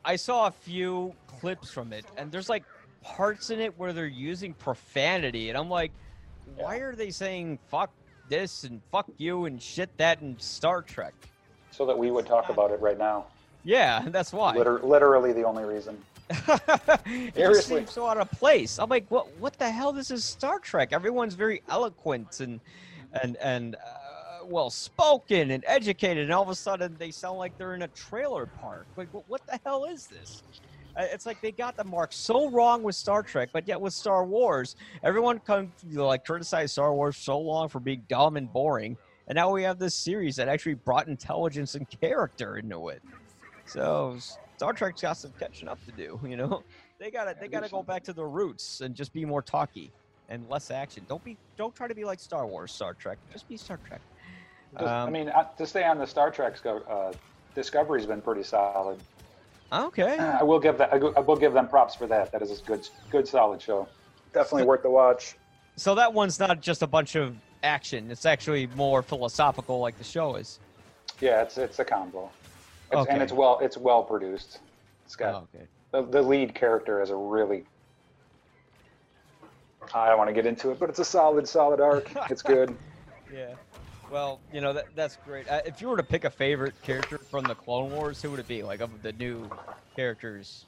I saw a few clips from it, and there's like parts in it where they're using profanity, and I'm like, why yeah. are they saying "fuck this" and "fuck you" and "shit that" in Star Trek? So that we would talk about it right now. Yeah, that's why. Liter- literally the only reason. It just seems so out of place. I'm like, what? What the hell? This is Star Trek. Everyone's very eloquent and and and uh, well spoken and educated, and all of a sudden they sound like they're in a trailer park. Like, what the hell is this? It's like they got the mark so wrong with Star Trek, but yet with Star Wars, everyone come like criticize Star Wars so long for being dumb and boring, and now we have this series that actually brought intelligence and character into it. So Star Trek's got some catching up to do, you know. They gotta they gotta go back to their roots and just be more talky and less action. Don't be don't try to be like Star Wars, Star Trek. Just be Star Trek. Um, I mean, to stay on the Star Trek, uh, Discovery's been pretty solid. Okay. I will give that. I will give them props for that. That is a good good solid show. Definitely so, worth the watch. So that one's not just a bunch of action. It's actually more philosophical, like the show is. Yeah, it's it's a combo. It's, okay. And it's well, it's well produced. It's got oh, okay. the, the lead character is a really. I don't want to get into it, but it's a solid, solid arc. It's good. Yeah, well, you know that that's great. Uh, if you were to pick a favorite character from the Clone Wars, who would it be? Like of the new characters.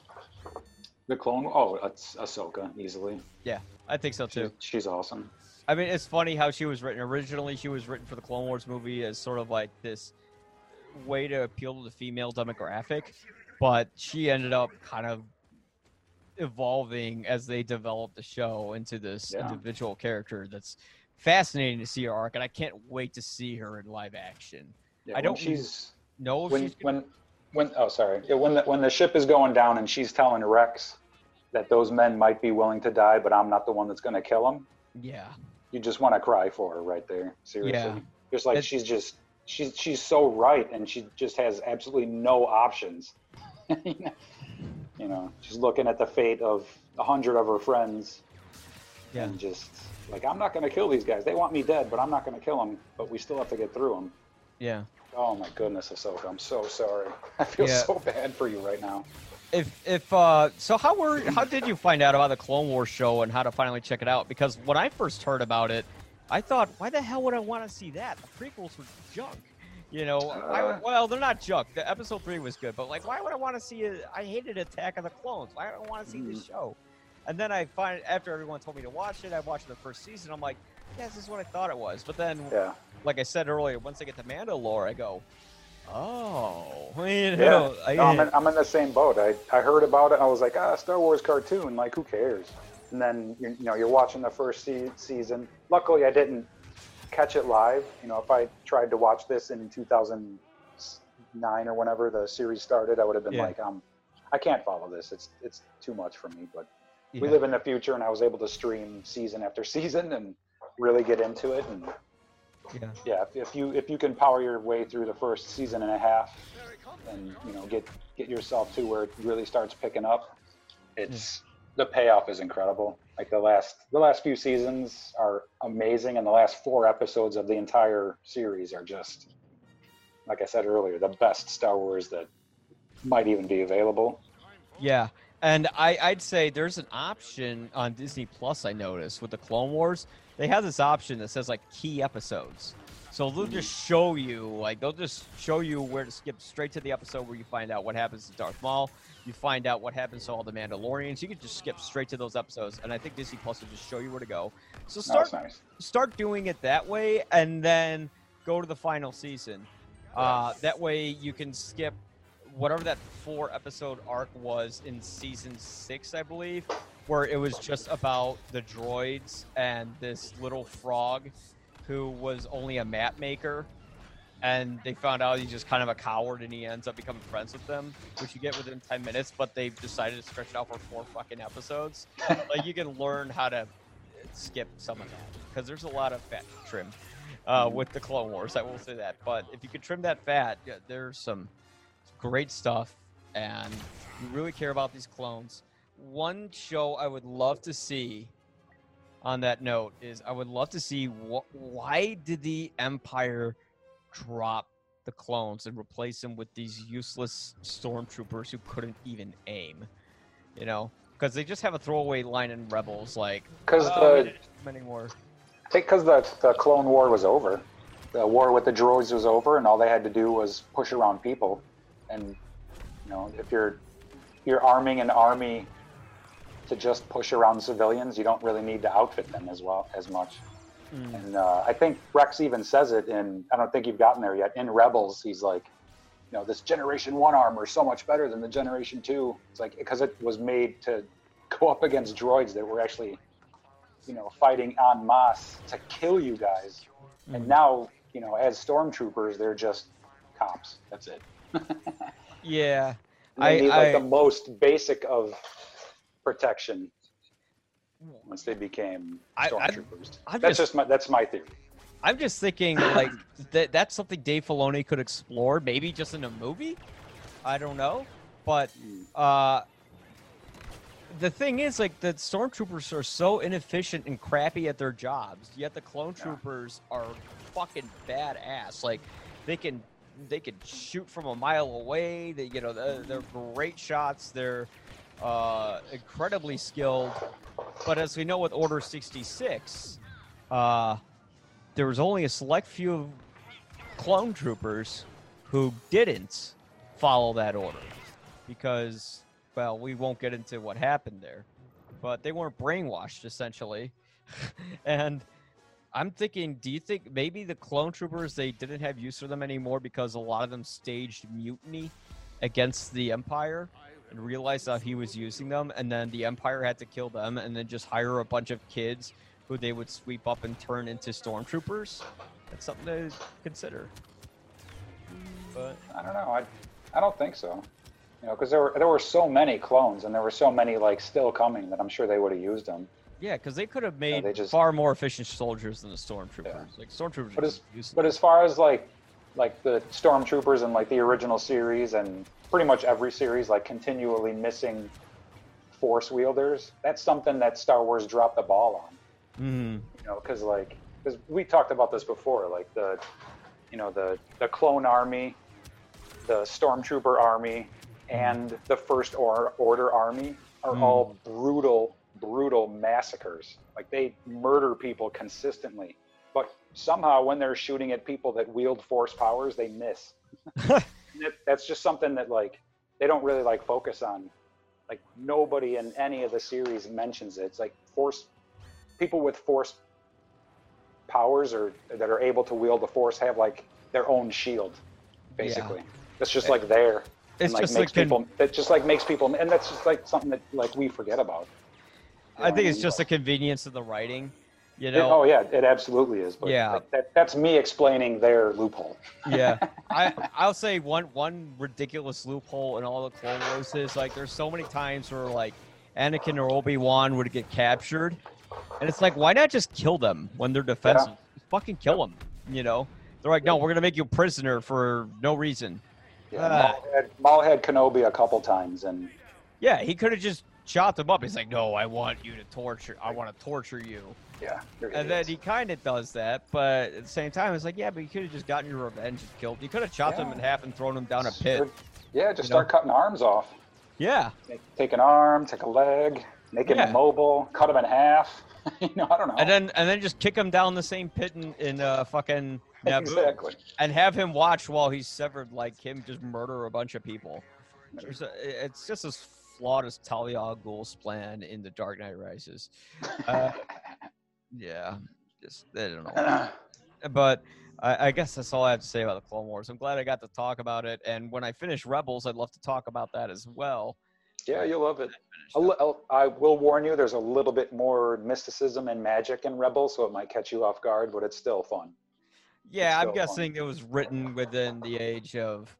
The Clone Oh, it's Ahsoka easily. Yeah, I think so too. She's, she's awesome. I mean, it's funny how she was written. Originally, she was written for the Clone Wars movie as sort of like this way to appeal to the female demographic, but she ended up kind of evolving as they developed the show into this yeah. individual character. That's fascinating to see her arc, and I can't wait to see her in live action. Yeah, I don't she's know if when, she's gonna... when when oh sorry yeah, when the, when the ship is going down and she's telling Rex that those men might be willing to die, but I'm not the one that's going to kill them. Yeah, you just want to cry for her right there. Seriously, yeah. just like it's... she's just. She's she's so right, and she just has absolutely no options. You know, she's looking at the fate of a hundred of her friends, yeah. and just like, I'm not going to kill these guys. They want me dead, but I'm not going to kill them. But we still have to get through them. Yeah. Oh my goodness, Ahsoka, I'm so sorry. I feel yeah. so bad for you right now. If if uh, so, how were how did you find out about the Clone Wars show and how to finally check it out? Because when I first heard about it, I thought, why the hell would I want to see that? The prequels were junk. You know, uh, I, well, they're not junk. The episode three was good, but like, why would I want to see it? I hated Attack of the Clones. Why would I want to see this show? And then I find, after everyone told me to watch it, I watched the first season. I'm like, yeah, this is what I thought it was. But then, yeah. like I said earlier, once I get to Mandalore, I go, oh. You know, yeah. I, no, I'm, in, I'm in the same boat. I, I heard about it. I was like, ah, Star Wars cartoon. Like, who cares? And then, you know, you're watching the first se- season. Luckily, I didn't catch it live. You know, if I tried to watch this in two thousand nine or whenever the series started, I would have been yeah. like, um, I can't follow this. It's it's too much for me. But yeah. we live in the future, and I was able to stream season after season and really get into it. And Yeah. Yeah. If, if you if you can power your way through the first season and a half, and you know get get yourself to where it really starts picking up, it's yeah. the payoff is incredible. Like the last the last few seasons are amazing, and the last four episodes of the entire series are just, like I said earlier, the best Star Wars that might even be available. Yeah. And I, I'd say there's an option on Disney Plus I noticed with the Clone Wars. They have this option that says, like, key episodes. So they'll just show you, like, they'll just show you where to skip straight to the episode where you find out what happens to Darth Maul. You find out what happens to all the Mandalorians. You can just skip straight to those episodes. And I think Disney Plus will just show you where to go. So start, nice. start doing it that way and then go to the final season. Uh, that way you can skip whatever that four episode arc was in season six, I believe, where it was just about the droids and this little frog who was only a map maker, and they found out he's just kind of a coward and he ends up becoming friends with them, which you get within ten minutes, but they've decided to stretch it out for four fucking episodes. Like, you can learn how to skip some of that because there's a lot of fat trim uh, with the Clone Wars, I will say that. But if you could trim that fat, yeah, there's some great stuff, and you really care about these clones. One show I would love to see on that note is I would love to see wh why did the Empire drop the clones and replace them with these useless stormtroopers who couldn't even aim, you know, because they just have a throwaway line in Rebels, like, because oh, the anymore. I think because the, the Clone War was over, the war with the droids was over, and all they had to do was push around people. And, you know, if you're you're arming an army to just push around civilians, you don't really need to outfit them as well as much. Mm. And uh, I think Rex even says it in, I don't think you've gotten there yet, in Rebels, he's like, you know, this Generation One armor is so much better than the Generation Two. It's like, because it was made to go up against droids that were actually, you know, fighting en masse to kill you guys. Mm. And now, you know, as stormtroopers, they're just cops. That's it. Yeah, I need like I, the most basic of protection once they became stormtroopers. That's just, just my that's my theory. I'm just thinking like that that's something Dave Filoni could explore, maybe just in a movie. I don't know, but uh, the thing is, like, the stormtroopers are so inefficient and crappy at their jobs, yet the clone yeah. troopers are fucking badass. Like, they can. They can shoot from a mile away. They, you know, they're, they're great shots. They're uh, incredibly skilled. But as we know with Order sixty-six, uh, there was only a select few clone troopers who didn't follow that order because, well, we won't get into what happened there. But they weren't brainwashed, essentially. And I'm thinking, do you think maybe the clone troopers, they didn't have use for them anymore because a lot of them staged mutiny against the Empire and realized how he was using them, and then the Empire had to kill them and then just hire a bunch of kids who they would sweep up and turn into stormtroopers? That's something to consider. But I don't know. I, I don't think so. You know, because there were, there were so many clones, and there were so many, like, still coming that I'm sure they would have used them. Yeah, because they could have made yeah, just, far more efficient soldiers than the stormtroopers. Yeah. Like, stormtroopers. But as but as far as like like the stormtroopers and like the original series and pretty much every series, like, continually missing force wielders, that's something that Star Wars dropped the ball on. Mm-hmm. You know, because like because we talked about this before, like the you know the the clone army, the stormtrooper army, and the First or Order army are mm. all brutal. brutal massacres. Like, they murder people consistently, but somehow when they're shooting at people that wield force powers, they miss. that, that's just something that, like, they don't really like focus on. Like, nobody in any of the series mentions it. It's like force people with force powers or that are able to wield the force have like their own shield, basically. Yeah. That's just like there. It's like just makes like people that just like makes people, and that's just like something that like we forget about. You know, I think it's just the convenience of the writing, you know? It, oh, yeah, it absolutely is. But yeah. Like that, that's me explaining their loophole. Yeah. I, I'll say one one ridiculous loophole in all the Clone Wars is, like, there's so many times where, like, Anakin or Obi-Wan would get captured, and it's like, why not just kill them when they're defensive? Yeah. Fucking kill them. you know, they're like, no, we're going to make you a prisoner for no reason. Yeah, uh, Maul, had, Maul had Kenobi a couple times. and Yeah, he could have just chopped him up. He's like, no, I want you to torture. I want to torture you. Yeah. And then he kind of does that, but at the same time, it's like, yeah, but you could have just gotten your revenge and killed. You could have chopped yeah. him in half and thrown him down a pit. Yeah, just start know? cutting arms off. Yeah. Take, take an arm, take a leg, make it yeah. immobile, cut him in half. you know, I don't know. And then and then just kick him down the same pit in, in uh, fucking Naboo. Exactly. And have him watch while he's severed, like him just murder a bunch of people. There's a, it's just as flawed as Talia al Ghul's plan in The Dark Knight Rises. Uh, yeah. Just, I don't know. But I, I guess that's all I have to say about the Clone Wars. I'm glad I got to talk about it. And when I finish Rebels, I'd love to talk about that as well. Yeah, you'll love it. I will warn you, there's a little bit more mysticism and magic in Rebels, so it might catch you off guard, but it's still fun. Yeah, still I'm guessing fun. It was written within the age of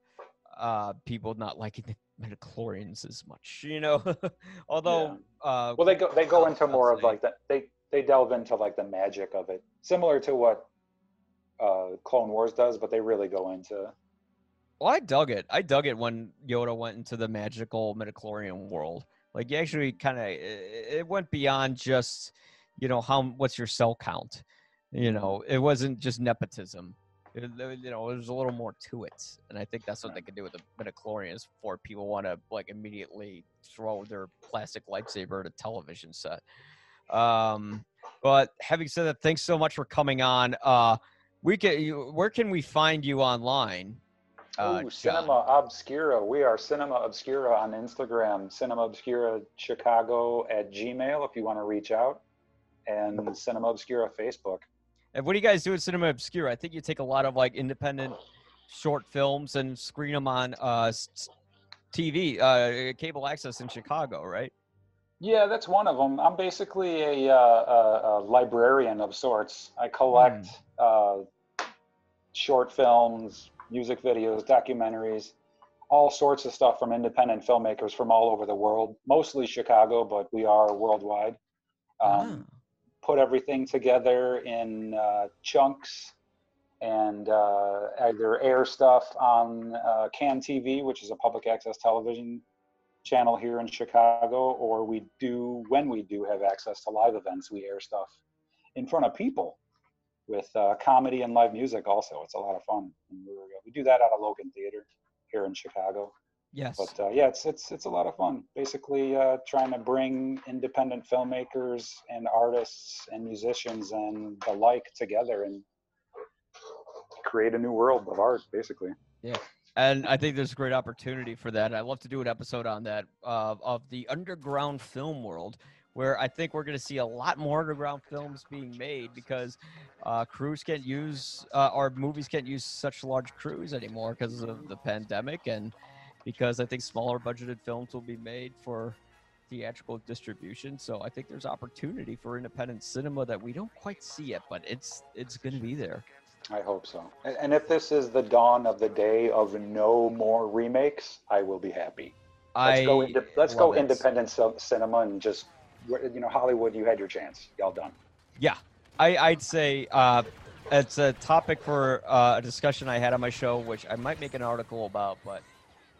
uh, people not liking the midichlorians as much, you know? Although... Yeah. Uh, well, they go, they go into more of like that. They, they delve into like the magic of it, similar to what uh, Clone Wars does, but they really go into... Well, I dug it. I dug it when Yoda went into the magical midichlorian world. Like, you actually kind of, it went beyond just, you know, how, what's your cell count? You know, it wasn't just nepotism. It, you know, there's a little more to it. And I think that's what they could do with the midichlorians before people want to, like, immediately throw their plastic lightsaber at a television set. Um, but having said that, thanks so much for coming on. Uh, we can, you, where can we find you online? Uh, Ooh, Cinema Obscura. We are Cinema Obscura on Instagram. Cinema Obscura Chicago at Gmail if you want to reach out, and Cinema Obscura Facebook. And what do you guys do at Cinema Obscura? I think you take a lot of like independent short films and screen them on uh, T V, uh, cable access in Chicago, right? Yeah, that's one of them. I'm basically a, uh, a, a librarian of sorts. I collect mm. uh, short films, music videos, documentaries, all sorts of stuff from independent filmmakers from all over the world, mostly Chicago, but we are worldwide. Um, ah. Put everything together in uh, chunks and uh, either air stuff on uh, Can T V, which is a public access television channel here in Chicago, or we do, when we do have access to live events, we air stuff in front of people. With uh, comedy and live music also. It's a lot of fun. And we, were, we do that out of Logan Theater here in Chicago. Yes. But uh, yeah, it's, it's, it's a lot of fun. Basically uh, trying to bring independent filmmakers and artists and musicians and the like together and create a new world of art, basically. Yeah. And I think there's a great opportunity for that. I'd love to do an episode on that uh, of the underground film world, where I think we're going to see a lot more underground films being made because uh, crews can't use, uh, or movies can't use such large crews anymore because of the pandemic, and because I think smaller budgeted films will be made for theatrical distribution. So I think there's opportunity for independent cinema that we don't quite see yet, but it's it's going to be there. I hope so. And if this is the dawn of the day of no more remakes, I will be happy. Let's I go into, let's go independent it. cinema and just... You know, Hollywood, you had your chance. Y'all done. Yeah. I, I'd say uh, it's a topic for uh, a discussion I had on my show, which I might make an article about, but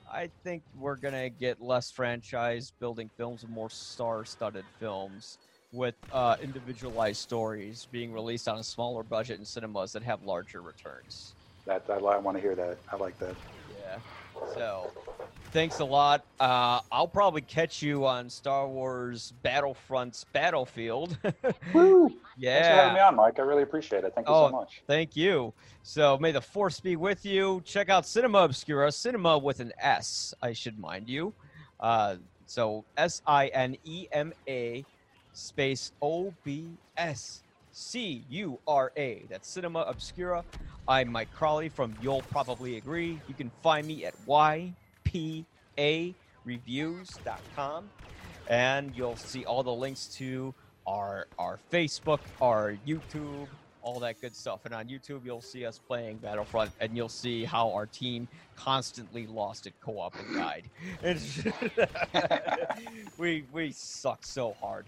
I think we're going to get less franchise-building films and more star-studded films with uh, individualized stories being released on a smaller budget in cinemas that have larger returns. That, that I want to hear that. I like that. Yeah. So... Thanks a lot. Uh, I'll probably catch you on Star Wars Battlefront's Battlefield. Woo! Yeah. Thanks for having me on, Mike. I really appreciate it. Thank you oh, so much. Thank you. So may the force be with you. Check out Cinema Obscura. Cinema with an S, I should mind you. Uh, so S I N E M A space O B S C U R A. That's Cinema Obscura. I'm Mike Crawley from You'll Probably Agree. You can find me at Y. P A reviews dot com, and you'll see all the links to our our Facebook, our YouTube, all that good stuff. And on YouTube, you'll see us playing Battlefront, and you'll see how our team constantly lost at co-op and died. we we suck so hard,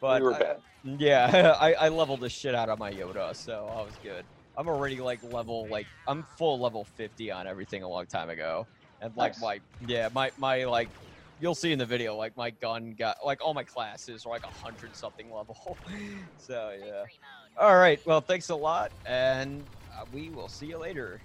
but we were I, bad. yeah, I, I leveled the shit out of my Yoda, so I was good. I'm already like level like I'm full level fifty on everything a long time ago, and like nice. my yeah my my like you'll see in the video like my gun got like all my classes are like a hundred something level. So yeah. All right. Well, thanks a lot, and uh, we will see you later.